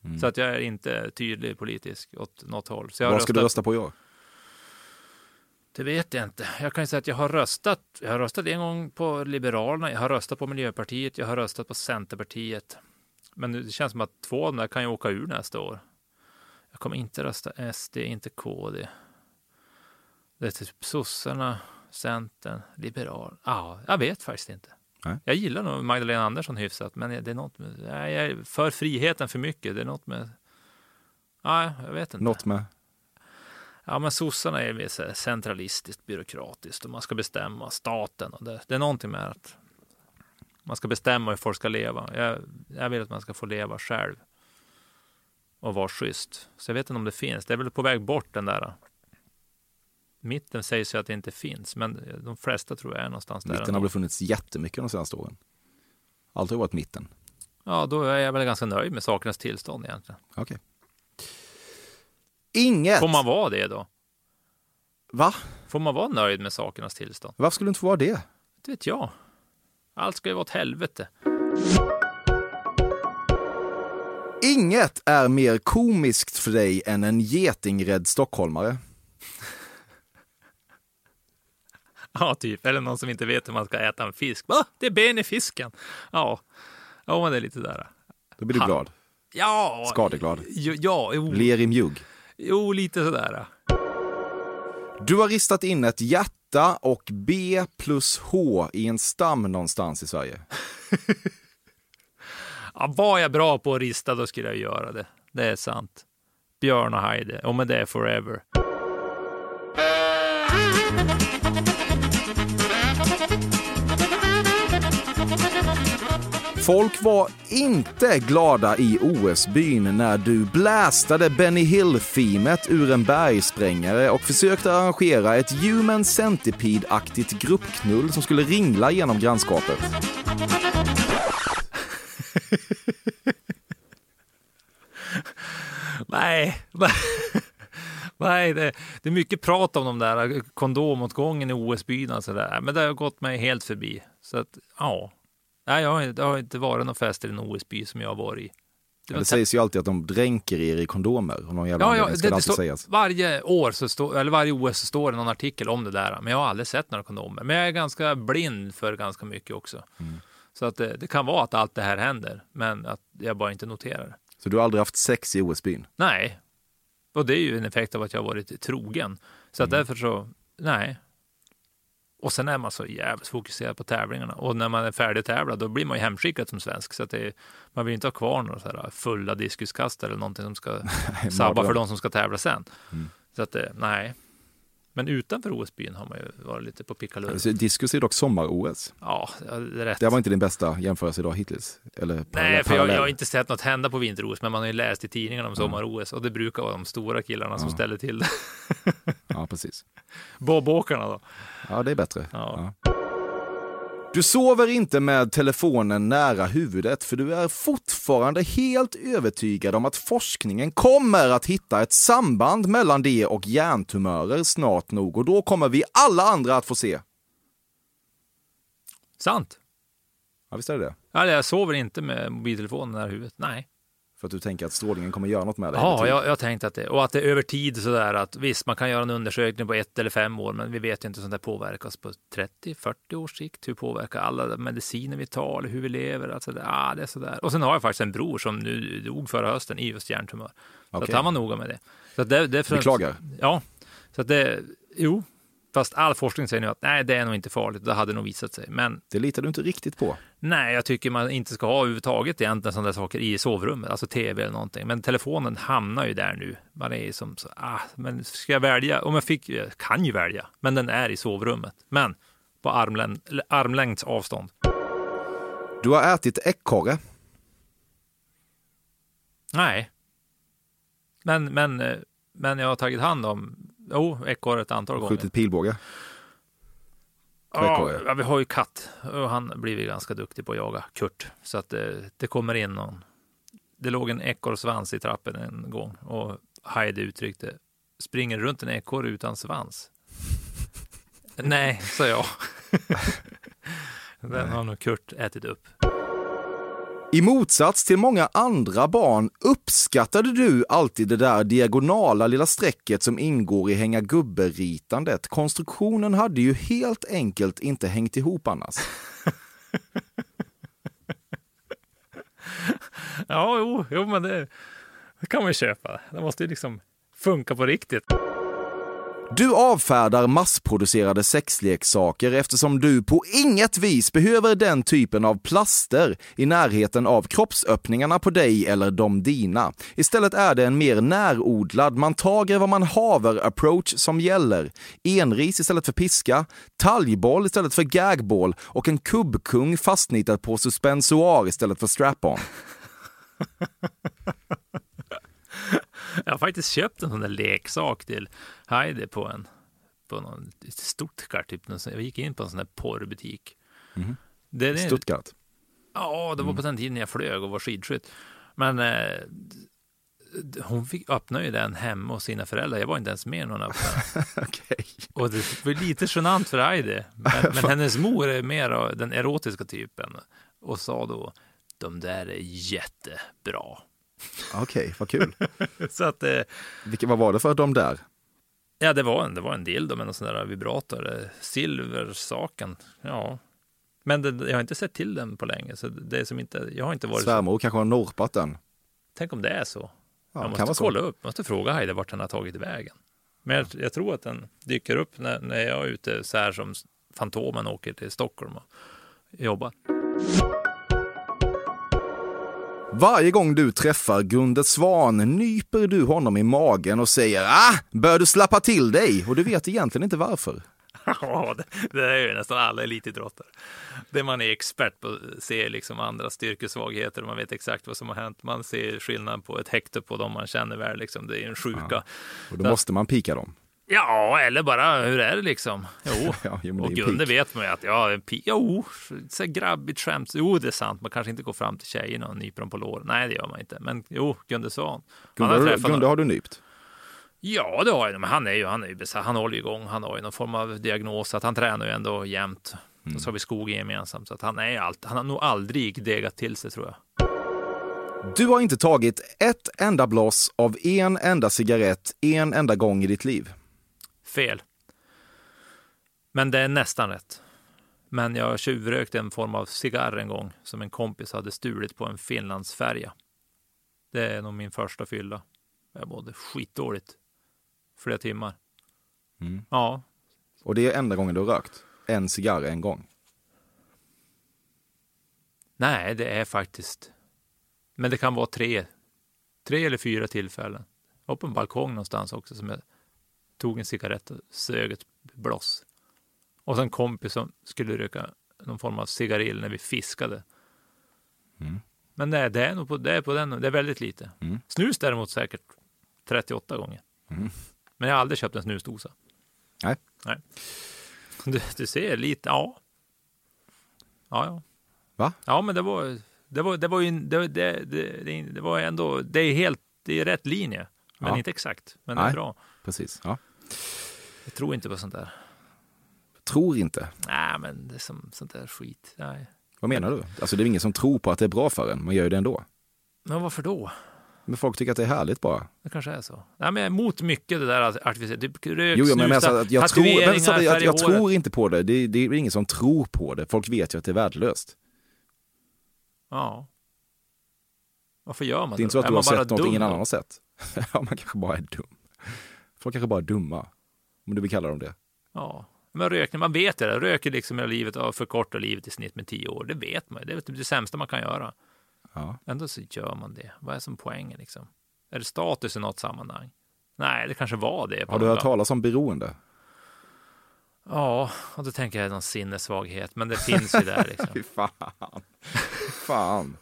Mm. Så att jag är inte tydlig politisk åt något håll. Så jag Vad ska du rösta på i år? Det vet jag inte. Jag kan ju säga att jag har röstat. Jag har röstat en gång på Liberalerna. Jag har röstat på Miljöpartiet. Jag har röstat på Centerpartiet. Men det känns som att två av dem där kan ju åka ur nästa år. Jag kommer inte rösta S D, inte K D. Det är typ sossarna, Centern, Liberal. Ja, ah, jag vet faktiskt inte. Nej. Jag gillar nog Magdalena Andersson hyfsat, men det är något med... Nej, jag är för friheten för mycket. Det är något med... Nej, jag vet inte. Något med? Ja, men sossarna är mer centralistiskt, byråkratiskt. Och man ska bestämma staten. Och det, det är någonting med att... Man ska bestämma hur folk ska leva. Jag, jag vill att man ska få leva själv. Och vara schysst. Så jag vet inte om det finns. Det är väl på väg bort den där. Mitten sägs ju att det inte finns. Men de flesta tror jag är någonstans mitten där. Mitten har väl funnits jättemycket de senaste åren. Alltid varit mitten. Ja, då är jag väl ganska nöjd med sakernas tillstånd egentligen. Okej. Okay. Inget. Får man vara det då? Va? Får man vara nöjd med sakernas tillstånd? Varför skulle du inte få vara det? Det vet jag. Allt ska ju vara åt helvete. Inget är mer komiskt för dig än en getingrädd stockholmare. Ja, typ. Eller någon som inte vet hur man ska äta en fisk. Va? Det är ben i fisken. Ja, ja men det är lite där. Då blir du ha. glad. Ja. Skadeglad. Ja, ja jo. Ler i mjugg. Jo, lite sådär. Du har ristat in ett hjärta och B plus H i en stam någonstans i Sverige. Ja, var jag bra på att rista, då skulle jag göra det. Det är sant. Björn och Heidi. Och med det är forever. Folk var inte glada i O S-byn när du blästade Benny Hill-themet ur en bergsprängare och försökte arrangera ett Human Centipede-aktigt gruppknull som skulle ringla genom grannskapet. Nej, nej. Nej, det, det är mycket prat om de där kondomåtgången i O S-byn och sådär. Men det har gått mig helt förbi. Så att, ja. Nej, jag har, det har inte varit någon fest i en O S-by som jag har varit i. Det, ja, det sägs ju alltid att de dränker er i kondomer. Och någon jävla ja, ja, det, det stå, sägas. Varje år så stå, eller varje O S så står det någon artikel om det där. Men jag har aldrig sett några kondomer. Men jag är ganska blind för ganska mycket också. Mm. Så att det, det kan vara att allt det här händer. Men att jag bara inte noterar det. Så du har aldrig haft sex i O S-byn? Nej. Och det är ju en effekt av att jag har varit trogen. Så att mm. därför så, nej. Och sen är man så jävligt fokuserad på tävlingarna. Och när man är färdig tävlad, då blir man ju hemskickad som svensk. Så att det är, man vill inte ha kvar några så här fulla diskuskast eller någonting som ska sabba för de som ska tävla sen. Mm. Så att det, nej. Men utanför O S-byn har man ju varit lite på pickalur. Alltså, diskus är dock sommar-O S. Ja, det är rätt. Det var inte din bästa jämförelse idag hittills. Eller nej, för jag, jag har inte sett något hända på vinter-O S, men man har ju läst i tidningarna om sommar-O S. Och det brukar vara de stora killarna ja. som ställer till det. Ja, precis. Bobbåkarna då. Ja, det är bättre. Ja. Ja. Du sover inte med telefonen nära huvudet för du är fortfarande helt övertygad om att forskningen kommer att hitta ett samband mellan det och hjärntumörer snart nog och då kommer vi alla andra att få se. Sant. Ja, visst är det det? Ja, jag sover inte med mobiltelefonen nära huvudet, nej. För att du tänker att strålningen kommer göra något med dig? Ja, jag, jag tänkte att det. Och att det är över tid sådär att visst, man kan göra en undersökning på ett eller fem år, men vi vet ju inte hur sånt där påverkar oss på trettio fyrtio års sikt. Hur påverkar alla mediciner vi tar eller hur vi lever? Alltså, det, ah, det är sådär. Och sen har jag faktiskt en bror som nu dog förra hösten i just hjärntumör. Okay. Så att han var noga med det. Så att det, det för, beklagar. Ja, så att det, jo. Fast all forskning säger nu att nej, det är nog inte farligt. Det hade nog visat sig. Men det litar du inte riktigt på? Nej, jag tycker man inte ska ha överhuvudtaget egentligen sådana saker i sovrummet. Alltså tv eller någonting. Men telefonen hamnar ju där nu. Man är som så, ah, men ska jag välja? Om jag fick, jag kan ju välja. Men den är i sovrummet. Men på armlängd, armlängds avstånd. Du har ätit äckkorre? Nej. Men, men, men jag har tagit hand om... Jo, oh, ekorre ett antal gånger. Skjutit pilbåge? Ja, ja, vi har ju katt. Och han blir ju ganska duktig på att jaga, Kurt. Så att det, det kommer in någon. Det låg en ekorrsvans i trappen en gång. Och Heidi uttryckte, springer runt en ekorre utan svans? Nej, sa jag. Den har nog Kurt ätit upp. I motsats till många andra barn uppskattade du alltid det där diagonala lilla strecket som ingår i hänga gubbe-ritandet. Konstruktionen hade ju helt enkelt inte hängt ihop annars. Ja, jo, jo, men det, det kan man ju köpa. Det måste ju liksom funka på riktigt. Du avfärdar massproducerade sexleksaker eftersom du på inget vis behöver den typen av plaster i närheten av kroppsöppningarna på dig eller de dina. Istället är det en mer närodlad, man tager vad man haver approach som gäller. Enris istället för piska, talgboll istället för gagball och en kubbkung fastnitad på suspensoar istället för strap-on. Jag har faktiskt köpt en sån där leksak till Heidi på en på någon Stuttgart typ. Jag gick in på en sån där porrbutik. Mm. Det är Stuttgart? Ja, det var på den tiden jag flög och var skidskytt. Men eh, hon fick öppna ju den hemma hos sina föräldrar. Jag var inte ens med när hon öppnade. Okay. Och det var lite genant för Heidi. Men, men hennes mor är mer den erotiska typen. Och sa då, de där är jättebra. Okej, okay, vad kul. Så att, eh, Vilka, vad var det för de där? Ja, det var en, det var en dildo med någon sån där vibrator. Silversaken, ja. Men det, jag har inte sett till den på länge. Så det är som inte, jag har inte varit... Svärmor kanske har norpat den. Tänk om det är så. Ja, jag måste kan kolla så. upp, måste fråga Heidi vart den har tagit vägen. Men jag, jag tror att den dyker upp när, när jag är ute så här som Fantomen åker till Stockholm och jobbar. Varje gång du träffar Gunde Svan nyper du honom i magen och säger ah, bör du slappa till dig? Och du vet egentligen inte varför. Ja, det, det är ju nästan alla elitidrottare. Det man är expert på ser liksom andra styrkesvagheter. Man vet exakt vad som har hänt. Man ser skillnaden på ett hekto på dem man känner väl. Liksom. Det är en sjuka. Ja. Och då så måste att, man pika dem. Ja, eller bara, hur är det liksom? Jo, ja, jo, och Gunde vet man ju att ja, p- jo, så grabbigt skämt. Jo, det är sant. Man kanske inte går fram till tjejerna och nyper dem på lår. Nej, det gör man inte. Men jo, Gunde Svan. Gunde, har, Gunde några... har du nypt? Ja, det har jag. Men han är ju, han är ju besatt. Han håller igång. Han har ju någon form av diagnos att han tränar ju ändå jämt. Mm. Och så har vi skogen gemensamt. Så att han är allt. Han har nog aldrig degat till sig, tror jag. Du har inte tagit ett enda blås av en enda cigarett en enda gång i ditt liv. Fel. Men det är nästan rätt. Men jag tjuvrökte en form av cigarr en gång som en kompis hade stulit på en Finlandsfärja. Det är nog min första fylla. Jag mådde skitdåligt. Flera timmar. Mm. Ja. Och det är enda gången du har rökt? En cigarr en gång? Nej, det är faktiskt... Men det kan vara tre. Tre eller fyra tillfällen. Jag var på en balkong någonstans också som jag tog en cigarett och sög ett blås. Och sen en kompis som skulle röka någon form av cigarill när vi fiskade. Mm. Men nej, det är nog på, det är på den. Det är väldigt lite. Mm. Snus däremot säkert trettioåtta gånger. Mm. Men jag har aldrig köpt en snusdosa. Nej. Nej. Du, du ser lite, ja. Ja, ja. Va? Ja, men det var... Det var, det var ju det, det, det, det var ändå, det är helt, det är rätt linje, men ja. Inte exakt, men det är Nej, bra. Precis, ja. Jag tror inte på sånt där. Tror inte? Nej, men det är som, sånt där skit. Nej. Vad menar du? Alltså det är ingen som tror på att det är bra för en, man gör ju det ändå. Men varför då? Men folk tycker att det är härligt bara. Det kanske är så. Nej, men emot mycket det där artificiellt. Typ rök, jo, men jag, att jag, tror, men så att jag, jag tror inte på det. det. Det är ingen som tror på det. Folk vet ju att det är värdelöst. Ja. Varför gör man det? Det är inte så att du har sett något ingen annan har sett. Ja, man kanske bara är dum. Folk kanske bara är dumma. Om du vill kalla dem det. Ja, men rökning, man vet det. Rök är liksom livet av förkorta livet i snitt med tio år. Det vet man. Det är typ det sämsta man kan göra. Ja. Ändå så gör man det. Vad är som poängen liksom? Är det status i något sammanhang? Nej, det kanske var det. Har du hört talas om beroende? Ja, och då tänker jag någon sinnessvaghet. Men det finns ju där liksom. Fan. Fan.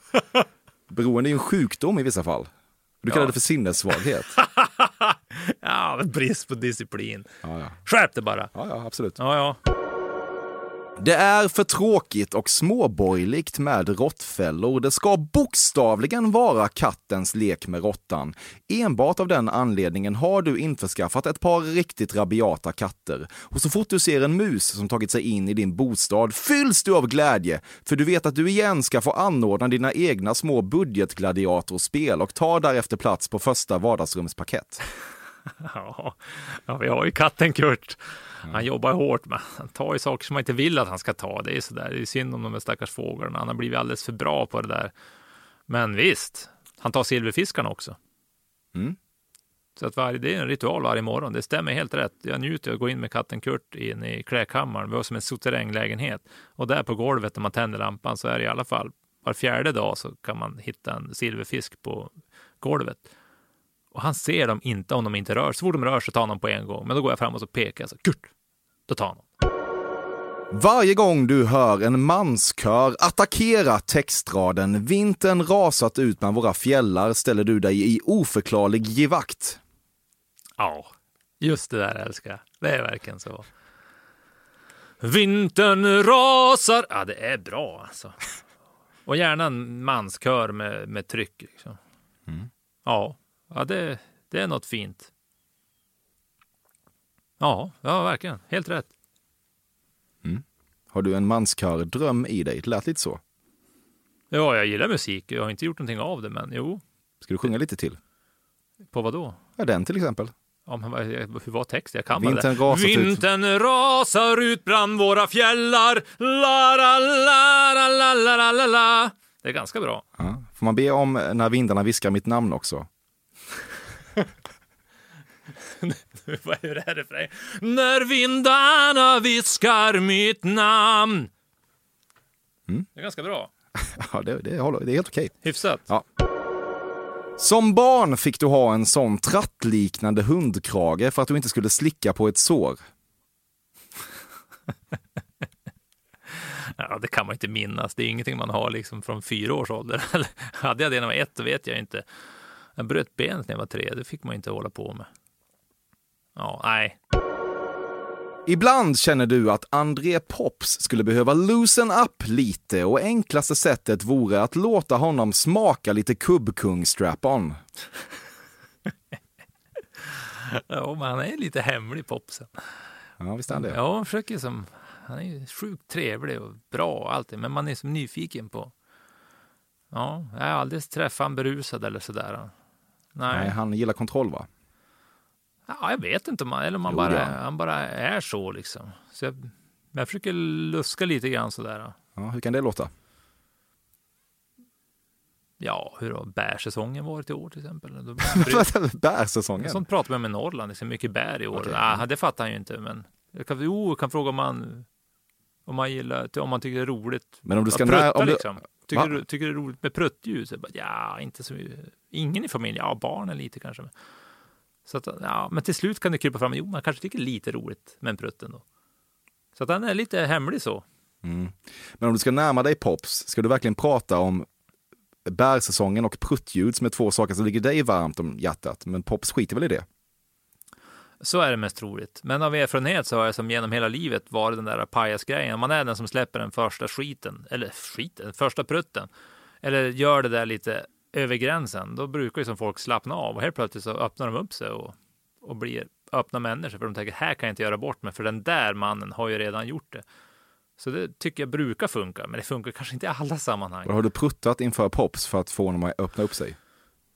Beroende är en sjukdom i vissa fall. Du kallar ja. det för sinnessvaghet. Ja, brist på disciplin. Ja, ja. Skärp det bara. Ja, ja, absolut. Ja, ja. Det är för tråkigt och småborgerligt med råttfällor. Det ska bokstavligen vara kattens lek med råttan. Enbart av den anledningen har du införskaffat ett par riktigt rabiata katter. Och så fort du ser en mus som tagit sig in i din bostad fylls du av glädje. För du vet att du igen ska få anordna dina egna små budgetgladiatorspel och ta därefter plats på första vardagsrumspaket. Ja, vi har ju katten Kurt. Han jobbar hårt, men han tar ju saker som man inte vill att han ska ta. Det är så där. Det är synd om de här stackars fåglarna. Han har blivit alldeles för bra på det där. Men visst, han tar silverfiskarna också. Mm. Så att varje, det är en ritual varje morgon. Det stämmer helt rätt. Jag njuter att gå in med katten Kurt in i kläkammaren. Vi har som en soteränglägenhet. Och där på golvet när man tänder lampan så är det i alla fall var fjärde dag så kan man hitta en silverfisk på golvet. Och han ser dem inte om de inte rör. Så fort de rör så tar han på en gång. Men då går jag fram och så pekar jag så, Kurt, då tar han. Varje gång du hör en manskör attackera textraden vintern rasat ut med våra fjällar ställer du dig i oförklarlig givakt. Ja, just det där älskar. Det är verkligen så. Vintern rasar. Ja, det är bra alltså. Och gärna en manskör med, med tryck. Liksom. Mm. Ja. Ja, det, det är något fint. Ja, ja, verkligen. Helt rätt. Mm. Har du en manskardröm i dig? Det lät lite så. Ja, jag gillar musik. Jag har inte gjort någonting av det, men jo. Ska du sjunga lite till? På vad då? Ja, den till exempel. Ja, men hur var text? Jag kan Vintern det. Rasar Vintern ut. rasar ut bland våra fjällar. La, la, la, la, la, la, la. Det är ganska bra. Ja. Får man be om när vindarna viskar mitt namn också? Vad är det här för dig? När vindarna viskar mitt namn. Mm. Det är ganska bra. Ja, det, det, håller, det är helt okej. Hyfsat. Ja. Som barn fick du ha en sån trattliknande hundkrage för att du inte skulle slicka på ett sår. Ja, det kan man inte minnas. Det är ingenting man har liksom från fyra års ålder. Hade jag det när jag var ett, då vet jag inte. Jag bröt benet när jag var tre. Det fick man inte hålla på med. Ja, nej. Ibland känner du att André Pops skulle behöva loosen up lite och enklaste sättet vore att låta honom smaka lite kubbkung-strap-on. Ja, men han är lite hemlig, Popsen. Ja, visst är han det. Ja, han försöker som... Han är ju sjukt trevlig och bra och allt, men man är som nyfiken på... Ja, jag har aldrig träffat han berusad eller sådär. Nej. Nej, han gillar kontroll, va? Ja, jag vet inte om man, eller om man jo, bara, ja. han bara är så liksom. Så jag, jag försöker luska lite grann sådär. Ja, hur kan det låta? Ja, hur har bärsäsongen varit i år till exempel? Bärsäsongen? Sånt pratar man med Norrland, liksom mycket bär i år. Okay. Ah, det fattar han ju inte, men jag kan, jo, jag kan fråga om man, om man gillar, om man tycker det är roligt. Men om du ska prutta, om du... liksom. Tycker du, tycker det är roligt med pruttljus? Ja, inte så, ingen i familjen. Ja, barnen lite kanske. Så att, ja, men till slut kan det krypa fram. Jo, man kanske tycker lite roligt med en prutt ändå. Så att han är lite hemlig så. Mm. Men om du ska närma dig Pops, ska du verkligen prata om bärsäsongen och pruttljud som är två saker som ligger dig varmt om hjärtat. Men Pops skiter väl i det? Så är det mest troligt. Men av erfarenhet så har jag som genom hela livet varit den där pajasgrejen. Man är den som släpper den första skiten, eller skiten, första prutten. Eller gör det där lite över gränsen. Då brukar ju som folk slappna av och helt plötsligt så öppnar de upp sig och, och blir öppna människor. För de tänker, här kan jag inte göra bort mig, för den där mannen har ju redan gjort det. Så det tycker jag brukar funka, men det funkar kanske inte i alla sammanhang. Och har du pruttat inför Pops för att få honom att öppna upp sig?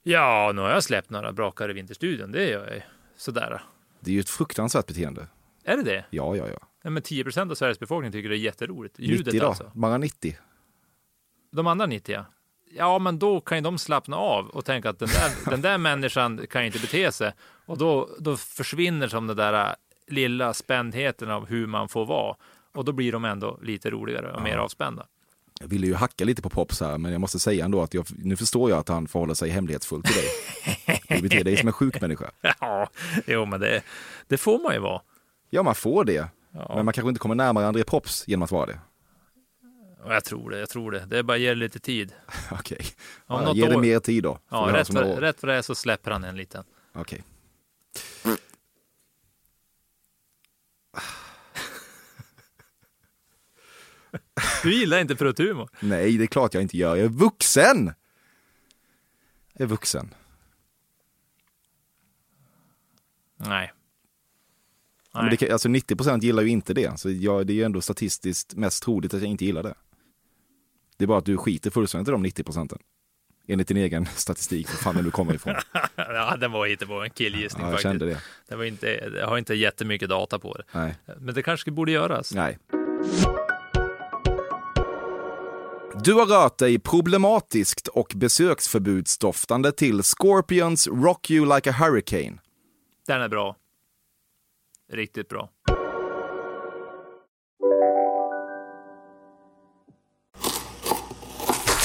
Ja, nu har jag släppt några brakar i vinterstudion, det gör jag ju. Sådär. Det är ju ett fruktansvärt beteende. Är det det? Ja, ja, ja. Nej, men tio procent av Sveriges befolkning tycker det är jätteroligt. Ljudet nittio alltså. Bara nittio. De andra nittio, ja. Ja, men då kan ju de slappna av och tänka att den där, den där människan kan ju inte bete sig. Och då, då försvinner som den där lilla spändheten av hur man får vara. Och då blir de ändå lite roligare och ja. mer avspända. Jag ville ju hacka lite på Pops här, men jag måste säga ändå att jag, nu förstår jag att han förhåller sig hemlighetsfullt till dig. Du beter dig som en sjuk människa. Ja, jo, men det, det får man ju vara. Ja, man får det. Ja. Men man kanske inte kommer närmare André Pops genom att vara det. Jag tror det, jag tror det. Det bara ger lite tid. Okej. Okay. Ja, ger det mer tid då? Ja, rätt för, rätt för det är så släpper han en liten. Okej. Okay. Du gillar inte prutthumor. Nej, det är klart jag inte gör. Jag är vuxen. Jag är vuxen. Nej. Nej. Men det, alltså nittio procent gillar ju inte det. Så jag, det är ju ändå statistiskt mest troligt att jag inte gillar det. Det är bara att du skiter fullständigt i de nittio procenten. Enligt din egen statistik. Vad fan är du kommer ifrån? Ja, den var inte på en killgissning ja, jag faktiskt. Det. Den var inte, jag har inte jättemycket data på det. Nej. Men det kanske borde göras. Nej. Du har rört dig problematiskt och besöksförbudsdoftande till Scorpions Rock You Like a Hurricane. Den är bra. Riktigt bra.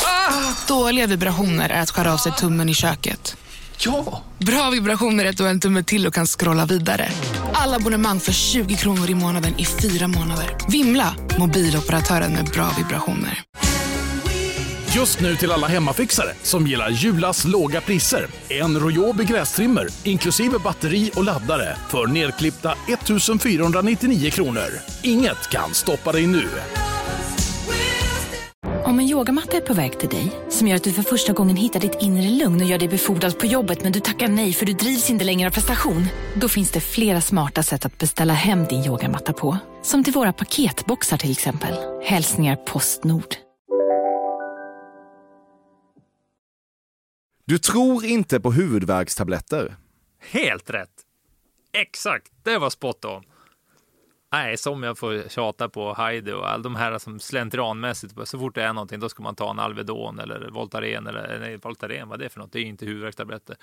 Ah! Dåliga vibrationer är att skära av sig tummen i köket. Ja! Bra vibrationer är att du har en tumme till och kan scrolla vidare. Alla abonnemang för tjugo kronor i månaden i fyra månader. Vimla, mobiloperatören med bra vibrationer. Just nu till alla hemmafixare som gillar Julas låga priser. En Royobi grästrimmer, inklusive batteri och laddare, för nedklippta ett tusen fyrahundranittionio kronor. Inget kan stoppa dig nu. Om en yogamatta är på väg till dig, som gör att du för första gången hittar ditt inre lugn och gör dig befordrad på jobbet, men du tackar nej för du drivs inte längre av prestation. Då finns det flera smarta sätt att beställa hem din yogamatta på. Som till våra paketboxar till exempel. Hälsningar Postnord. Du tror inte på huvudvärkstabletter. Helt rätt. Exakt, det var spot on. Nej, som jag får tjata på Heidi och all de här som slentrianmässigt, så fort det är någonting då ska man ta en Alvedon eller Voltaren eller nej, Voltaren, vad det är för något, det är ju inte huvudvärkstabletter.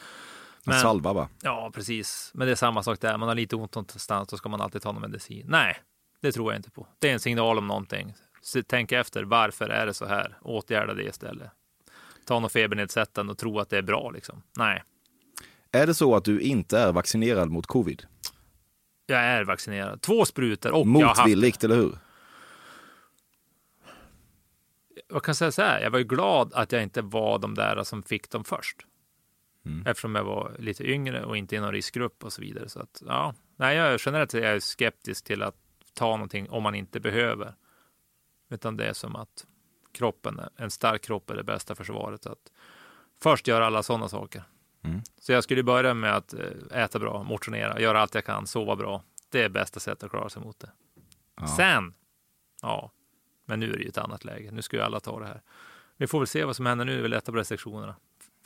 Men, salva va? Ja, precis. Men det är samma sak där, man har lite ont någonstans då ska man alltid ta någon medicin. Nej, det tror jag inte på. Det är en signal om någonting. Så tänk efter, varför är det så här? Åtgärda det istället. Ta någon febernedsättande och tro att det är bra liksom. Nej. Är det så att du inte är vaccinerad mot covid? Jag är vaccinerad. Två sprutor och motvilligt, jag har haft... eller hur? Jag kan säga så här, jag var ju glad att jag inte var de där som fick dem först. Mm. Eftersom jag var lite yngre och inte i någon riskgrupp och så vidare. Så att, ja. Nej, jag är generellt jag är skeptisk till att ta någonting om man inte behöver. Utan det är som att kroppen, en stark kropp är det bästa försvaret. Att först göra alla sådana saker. Mm. Så jag skulle börja med att äta bra, motionera, göra allt jag kan, sova bra. Det är bästa sättet att klara sig mot det. Ja. Sen, ja, men nu är det ju ett annat läge. Nu ska ju alla ta det här. Vi får väl se vad som händer nu, vi lättar på restriktionerna.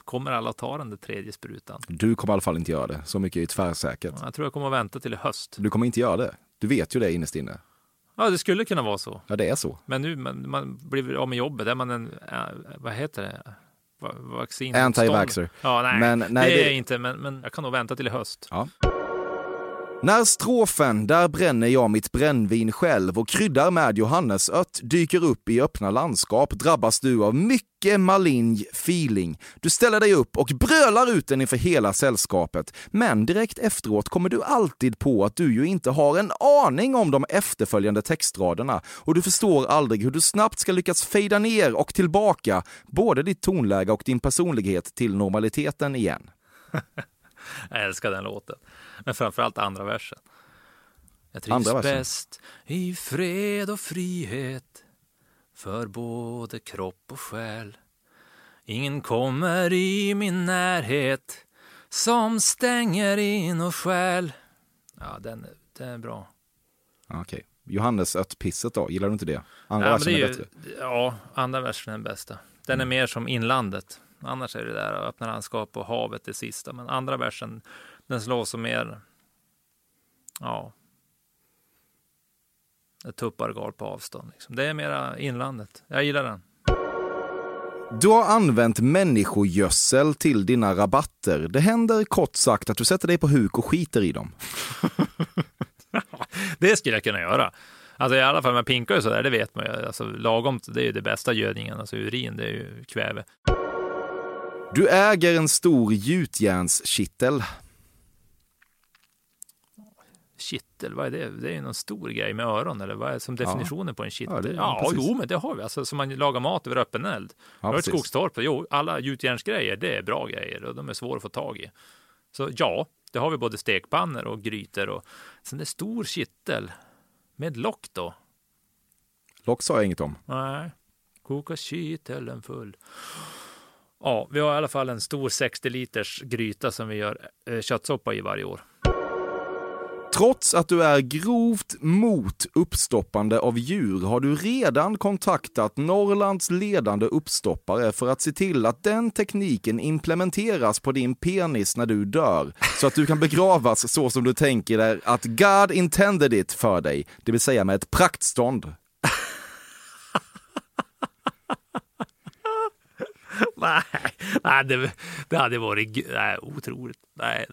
Kommer alla ta den där tredje sprutan? Du kommer i alla fall inte göra det, så mycket är tvärsäkert. Ja, jag tror jag kommer att vänta till i höst. Du kommer inte göra det, du vet ju det innerst inne. Ja, det skulle kunna vara så. Ja, det är så. Men nu, man, man blir av med jobbet, är man en, vad heter det? Vaccin- Anti-vaxxer. Ja, nej, men, nej, det är det... inte, men, men jag kan nog vänta till i höst. Ja. När strofen "där bränner jag mitt brännvin själv och kryddar med johannesört" dyker upp i öppna landskap drabbas du av mycket malign feeling. Du ställer dig upp och brölar ut den inför hela sällskapet. Men direkt efteråt kommer du alltid på att du ju inte har en aning om de efterföljande textraderna och du förstår aldrig hur du snabbt ska lyckas fejda ner och tillbaka både ditt tonläge och din personlighet till normaliteten igen. Jag älskar den låten. Men framförallt andra versen. Jag trivs bäst i fred och frihet för både kropp och själ. Ingen kommer i min närhet som stänger in och själ. Ja, den, den är bra. Okej. Okay. Johannes att pisset då, gillar du inte det? Andra ja, versen det är, är ju, bättre. Ja, andra versen är den bästa. Den mm. är mer som inlandet. Annars är det där att öppna landskap och havet det sista. Men andra versen, den slår som mer... Ja. Det tuppar gal på avstånd. Liksom. Det är mera inlandet. Jag gillar den. Du har använt människogödsel till dina rabatter. Det händer kort sagt att du sätter dig på huk och skiter i dem. Det skulle jag kunna göra. Alltså i alla fall med pinkar och sådär, det vet man ju. Alltså, lagomt, det är ju det bästa gödningen. Alltså urin, det är ju kväve. Du äger en stor gjutjärnskittel. Kittel, vad är det? Det är ju någon stor grej med öron, eller vad är som definitionen ja. På en kittel? Ja, det, ja, ja jo, men det har vi. Alltså, som man lagar mat över öppen eld. Ja, jag har ett skogstorp. Jo, alla gjutjärnsgrejer, det är bra grejer och de är svåra att få tag i. Så ja, det har vi både stekpannor och grytor. Och... Sen är stor kittel med lock då. Lock sa jag inget om. Nej, koka kittelen full. Ja, vi har i alla fall en stor sextio liters gryta som vi gör eh, köttsoppa i varje år. Trots att du är grovt mot uppstoppande av djur har du redan kontaktat Norrlands ledande uppstoppare för att se till att den tekniken implementeras på din penis när du dör så att du kan begravas så som du tänker där att God intended it för dig, det vill säga med ett praktstånd. Nej, nej det, det hade varit nej, otroligt. Nej,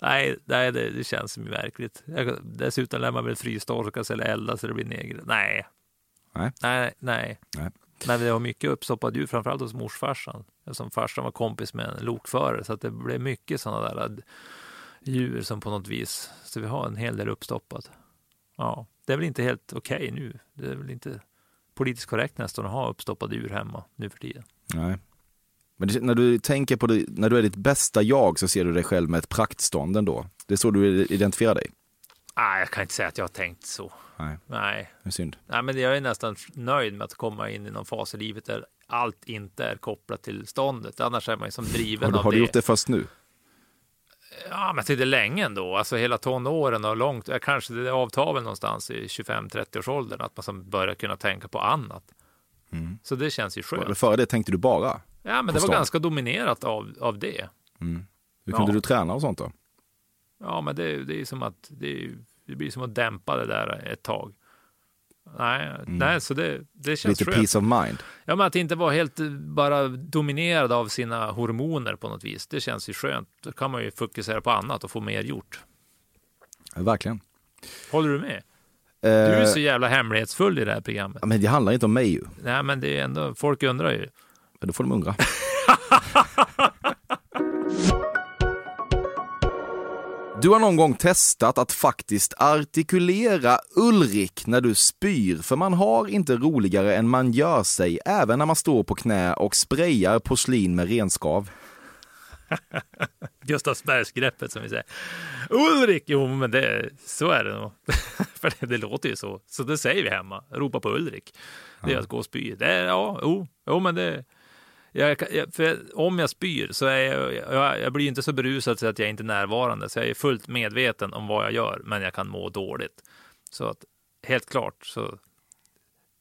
nej, nej det, det känns som märkligt. Jag, dessutom lämnar man väl frystorkas eller eldas så det blir negre. Nej. Nej. Nej, nej. Nej. Nej, det var mycket uppstoppat djur, framförallt hos morsfarsan. Eftersom farsan var kompis med en lokförare så att det blev mycket sådana där djur som på något vis. Så vi har en hel del uppstoppat. Ja, det är väl inte helt okej nu. Det är väl inte politiskt korrekt nästan att ha uppstoppade djur hemma nu för tiden. Nej. Men det, när du tänker på det, när du är ditt bästa jag så ser du dig själv med ett praktstånd ändå. Det är så du identifierar dig. Nej, ah, jag kan inte säga att jag har tänkt så. Nej. Nej. Det är synd. Nej, men jag är nästan nöjd med att komma in i någon fas i livet där allt inte är kopplat till ståndet. Annars är man ju som driven har du, av har det. Har du gjort det först nu? Ja, men till det länge ändå. Alltså hela tonåren och långt. Kanske det avtar väl någonstans i tjugofem till trettio års åldern att man som börjar kunna tänka på annat. Mm. Så det känns ju skönt. Före det tänkte du bara? Ja, men det var stånd. Ganska dominerat av, av det. Mm. Hur kunde ja. du träna och sånt då? Ja, men det, det är ju som att det, är, det blir som att dämpa det där ett tag. Nej, mm. nej så det, det känns lite skönt. Peace of mind. Ja, men att inte vara helt bara dominerad av sina hormoner på något vis. Det känns ju skönt. Då kan man ju fokusera på annat och få mer gjort. Ja, verkligen. Håller du med? Eh, du är så jävla hemlighetsfull i det här programmet. Ja, men det handlar inte om mig ju. Nej, men det är ändå, folk undrar ju. Men då får de undra. Du har någon gång testat att faktiskt artikulera Ulrik när du spyr, för man har inte roligare än man gör sig, även när man står på knä och sprayar porslin med renskav. Gustavsbergsgreppet som vi säger. Ulrik! Jo, men det, så är det nog. För det, det låter ju så. Så det säger vi hemma. Ropa på Ulrik. Det är ja. att gå och spy. Det är, ja, jo, jo, men det... Jag, för om jag spyr så är jag, jag, jag blir inte så berusad så att jag inte är närvarande, så jag är fullt medveten om vad jag gör, men jag kan må dåligt. Så att, helt klart, så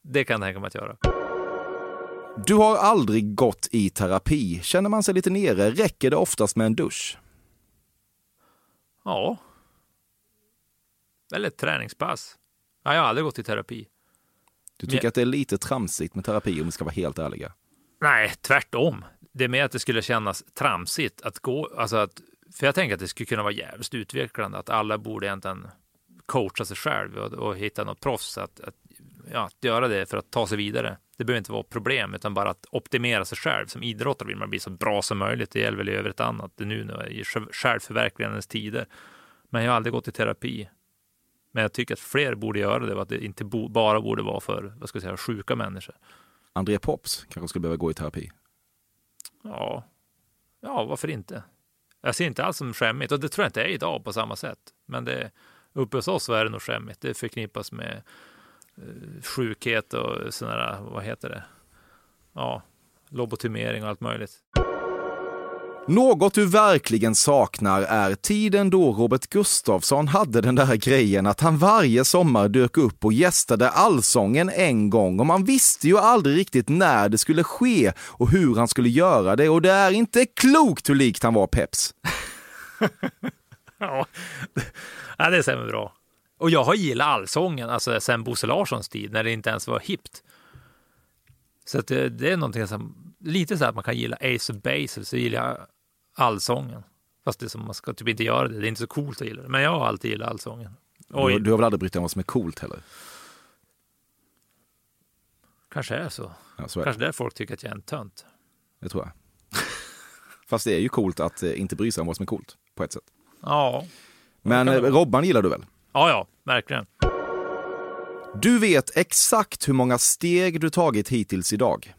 det kan jag tänka mig att göra. Du har aldrig gått i terapi. Känner man sig lite nere, räcker det oftast med en dusch? Ja. Eller ett träningspass. Ja, jag har aldrig gått i terapi. Du tycker men... att det är lite tramsigt med terapi om vi ska vara helt ärliga? Nej, tvärtom. Det är mer att det skulle kännas tramsigt att gå, alltså att, för jag tänker att det skulle kunna vara jävligt utvecklande, att alla borde egentligen coacha sig själv och, och hitta något proffs att, att, ja, att göra det för att ta sig vidare. Det behöver inte vara problem, utan bara att optimera sig själv. Som idrottare vill man bli så bra som möjligt. Det gäller väl i övrigt annat. Det är nu när i självförverkligandets tider. Men jag har aldrig gått i terapi. Men jag tycker att fler borde göra det, att det inte bo, bara borde vara för, vad ska jag säga, sjuka människor. André Pops kanske skulle behöva gå i terapi. Ja. Ja, varför inte? Jag ser inte alls som skämmigt. Och det tror jag inte är idag på samma sätt. Men det, uppe hos oss är det nog skämmigt. Det förknippas med eh, sjukhet och sådana där, vad heter det? Ja, lobotimering och allt möjligt. Något du verkligen saknar är tiden då Robert Gustafsson hade den där grejen att han varje sommar dök upp och gästade Allsången en gång, och man visste ju aldrig riktigt när det skulle ske och hur han skulle göra det, och det är inte klokt hur likt han var Peps. Ja, det stämmer bra. Och jag har gillat Allsången alltså sen Bosse Larssons tid när det inte ens var hippt. Så att det, det är någonting som lite så att man kan gilla Ace of Base, så gillar jag Allsången. Fast det är som man ska typ inte göra det. Det är inte så coolt att gilla det. Men jag har alltid gillat Allsången. Du, du har väl aldrig brytt dig om vad som är coolt heller? Kanske är så. Ja, så är Kanske det. Där folk tycker att jag är en tönt. Det tror jag. Fast det är ju coolt att inte bry sig om vad som är coolt. På ett sätt. Ja. Men det... Robban gillar du väl? Ja, ja. Verkligen. Du vet exakt hur många steg du tagit hittills idag.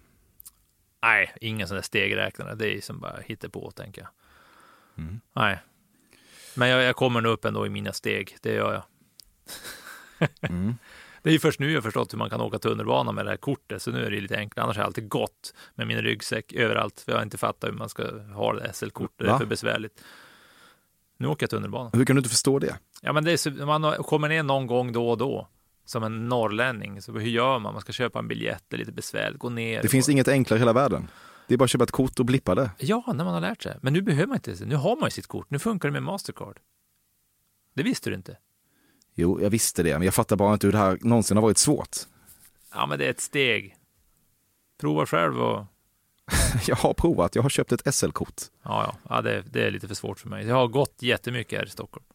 Nej, ingen sån där stegräknare. Det är som bara hittar på, tänker jag. Mm. Nej. Men jag, jag kommer nog upp ändå i mina steg. Det gör jag. Mm. Det är ju först nu jag förstått hur man kan åka tunnelbana med det här kortet. Så nu är det lite enklare. Annars har jag alltid gått med min ryggsäck överallt. För jag har inte fattat hur man ska ha det S L-kortet. Det är för besvärligt. Nu åker jag tunnelbana. Hur kan du inte förstå det? Ja, men det är så, man kommer ner någon gång då och då. Som en norrlänning. Så hur gör man? Man ska köpa en biljett, det är lite besvärligt, gå ner. Det finns inget enklare i hela världen. Det är bara att köpa ett kort och blippa det. Ja, när man har lärt sig. Men nu behöver man inte det. Nu har man ju sitt kort. Nu funkar det med Mastercard. Det visste du inte. Jo, jag visste det. Men jag fattar bara inte hur det här någonsin har varit svårt. Ja, men det är ett steg. Prova själv och... Jag har provat. Jag har köpt ett S L-kort. Ja, ja. ja det, det är lite för svårt för mig. Jag har gått jättemycket här i Stockholm.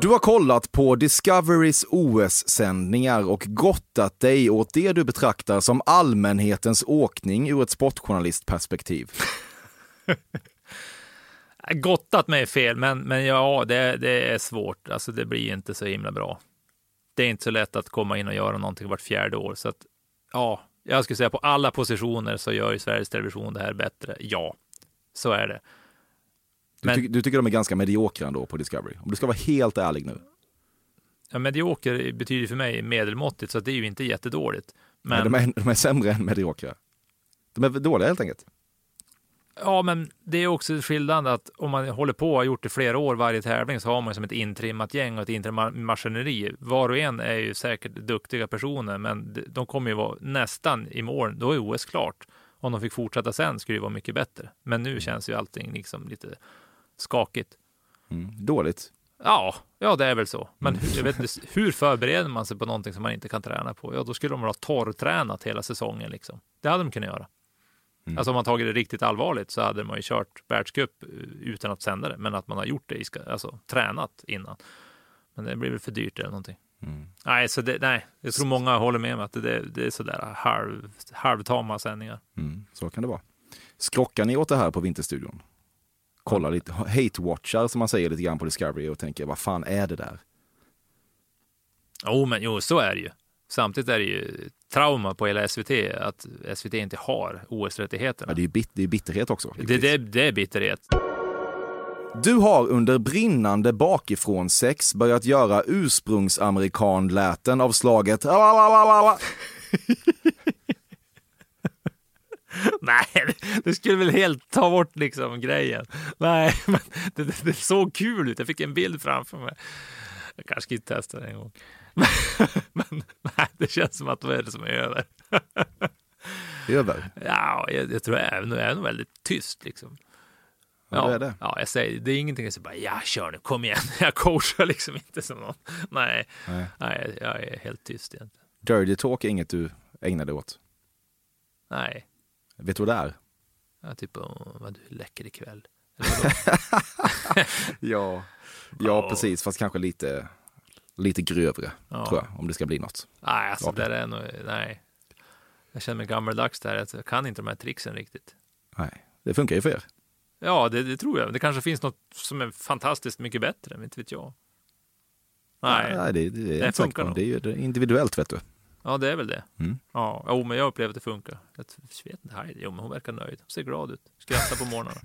Du har kollat på Discoverys O S-sändningar och gottat dig åt det du betraktar som allmänhetens åkning ur ett sportjournalistperspektiv. Gottat mig fel, men, men ja, det, det är svårt. Alltså, det blir inte så himla bra. Det är inte så lätt att komma in och göra någonting vart fjärde år. Så att, ja, jag skulle säga på alla positioner så gör ju Sveriges Television det här bättre. Ja, så är det. Men, du, tycker, du tycker de är ganska mediokra ändå på Discovery? Om du ska vara helt ärlig nu. Ja, medioker betyder för mig medelmåttigt, så att det är ju inte jättedåligt. Men... Ja, de, är, de är sämre än mediokra. De är dåliga helt enkelt. Ja, men det är också skillnad att om man håller på och har gjort det flera år varje tävling, så har man som ett intrimmat gäng och ett intrimmat maskineri. Var och en är ju säkert duktiga personer, men de kommer ju vara nästan i mål. Då är O S klart. Om de fick fortsätta sen skulle det vara mycket bättre. Men nu känns ju allting liksom lite skakigt. Mm, dåligt. Ja, ja, det är väl så. Men hur, jag vet, hur förbereder man sig på någonting som man inte kan träna på? Ja, då skulle de ha torrtränat hela säsongen liksom. Det hade de kunnat göra. Mm. Alltså om man tagit det riktigt allvarligt så hade man ju kört världscup utan att sända det. Men att man har gjort det, i ska, alltså tränat innan. Men det blir väl för dyrt eller någonting. Mm. Nej, så det, nej, jag tror många håller med mig att det, det är sådär halv, halvtama sändningar. Mm, så kan det vara. Skrockar ni åt det här på Vinterstudion? Kolla lite, hate-watchar som man säger lite grann på Discovery och tänker, vad fan är det där? Oh, men jo, så är det ju. Samtidigt är det ju trauma på hela S V T att S V T inte har O S-rättigheterna. Ja, det är ju bit, det är bitterhet också. Det, det, det är bitterhet. Du har under brinnande bakifrån sex börjat göra ursprungsamerikanläten av slaget. Nej, det skulle väl helt ta bort liksom grejen. Nej, men det, det, det såg kul ut. Jag fick en bild framför mig. Jag kanske ska inte testa det en gång. Men, men nej, det känns som att det är det som är över. Över? Ja, jag, jag tror jag är, jag är nog väldigt tyst liksom. Ja, det är det. Ja, jag säger, det är ingenting jag säger bara, ja, kör nu, kom igen. Jag coachar liksom inte som någon. Nej, nej. nej jag är helt tyst egentligen. Dirty talk är inget du ägnade åt? Nej. Vet du vad det är? Ja, typ, oh, vad du läcker ikväll. ja, ja oh. precis. Fast kanske lite, lite grövre, oh. tror jag, om det ska bli något. Nej, alltså, det är nog, nej. Jag känner mig gammaldags där. Jag kan inte de här tricksen riktigt. Nej, det funkar ju för er. Ja, det, det tror jag. Det kanske finns något som är fantastiskt mycket bättre, men inte vet jag. Nej, ja, det, det, det, det funkar nog. Det är ju individuellt, vet du. Ja, det är väl det. Mm. Ja, jo, men jag upplevde att det funkar. Jag vet inte, Heidi. Jo, men hon verkar nöjd. Hon ser glad ut. Skrattar på morgonen.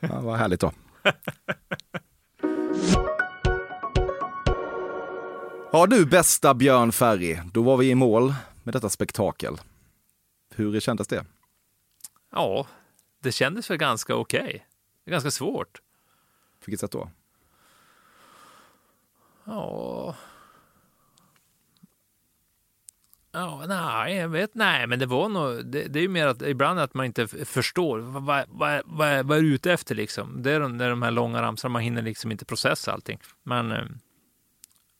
Ja, vad härligt då. Ja, du bästa Björn Ferry. Då var vi i mål med detta spektakel. Hur kändes det? Ja, det kändes väl ganska okej. Okay. Det är ganska svårt. På vilket sätt då? Ja... Ja, nej, jag vet, nej, men det var nog, det, det är ju mer att ibland att man inte förstår vad, vad, vad, vad, vad är ute efter liksom. Det är de, det är de här långa ramsarna, man hinner liksom inte processa allting. Men,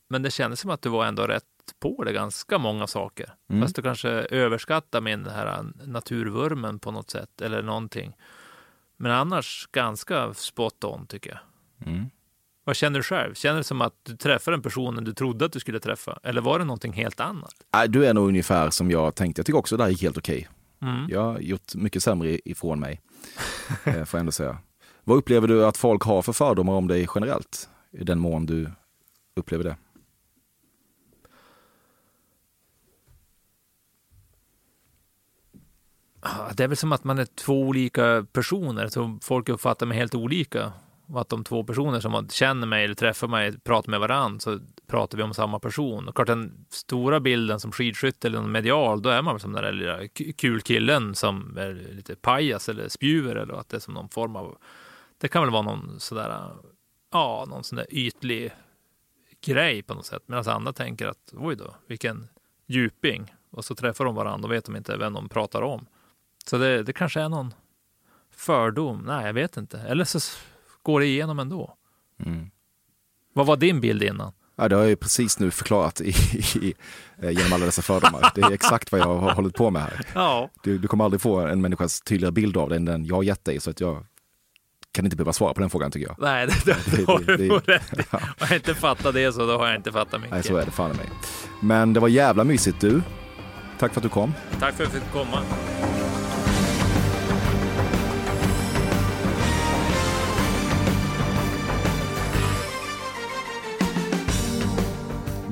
men det kändes som att du var ändå rätt på det, ganska många saker. Mm. Fast du kanske överskattar min här naturvurmen på något sätt eller någonting. Men annars ganska spot on tycker jag. Mm. Vad känner du själv? Känner du som att du träffar en person du trodde att du skulle träffa? Eller var det någonting helt annat? Nej, du är nog ungefär som jag tänkte. Jag tycker också det här gick helt okej. Mm. Jag har gjort mycket sämre ifrån mig, får jag ändå säga. Vad upplever du att folk har för fördomar om dig generellt? I den mån du upplever det? Det är väl som att man är två olika personer. Så folk uppfattar mig helt olika. Att de två personer som känner mig eller träffar mig pratar med varandra, så pratar vi om samma person. Och klart den stora bilden som skidskytt eller medial, då är man som den där lilla kul killen som är lite pajas eller spjuver, eller att det är som någon form av, det kan väl vara någon sådär, ja, någon sån där ytlig grej på något sätt. Medan andra tänker att oj då, vilken djuping. Och så träffar de varandra och vet de inte vem de pratar om. Så det, det kanske är någon fördom. Nej, jag vet inte. Eller så går det igenom ändå. Mm. Vad var din bild innan? Ja, det har jag ju precis nu förklarat i, i, genom alla dessa fördomar. Det är exakt vad jag har hållit på med här. Ja. Du, du kommer aldrig få en människas tydligare bild av det än den jag har gett dig, så att jag kan inte behöva svara på den frågan tycker jag. Nej, det, det, det, det, det har du det, rätt. Ja. Om jag inte fattar det så då har jag inte fattat mycket. Nej, så är det fan i mig. Men det var jävla mysigt du. Tack för att du kom. Tack för att du fick komma.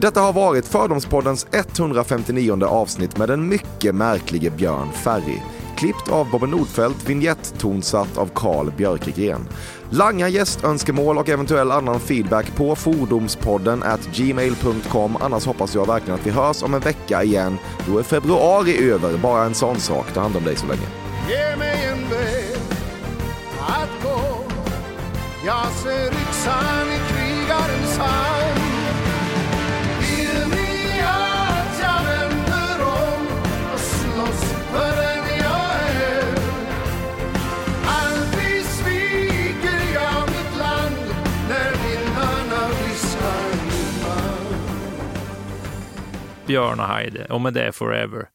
Detta har varit Fördomspoddens hundrafemtionionde avsnitt med den mycket märkliga Björn Ferry. klippt av Bobben Nordfeldt, vignett tonsatt av Karl Björkegren. Langa gästönskemål och eventuell annan feedback på fördomspodden at gmail dot com. Annars hoppas jag verkligen att vi hörs om en vecka igen. Då är februari över, bara en sån sak. Ta hand om dig så länge. Ge mig en väg att gå. Jag ser yxan i krigarens hand. Vill ni att jag vänder om och slåss för den jag är? Aldrig sviker jag mitt land när vindarna vissar min man. Björn och Heidi, och med det forever.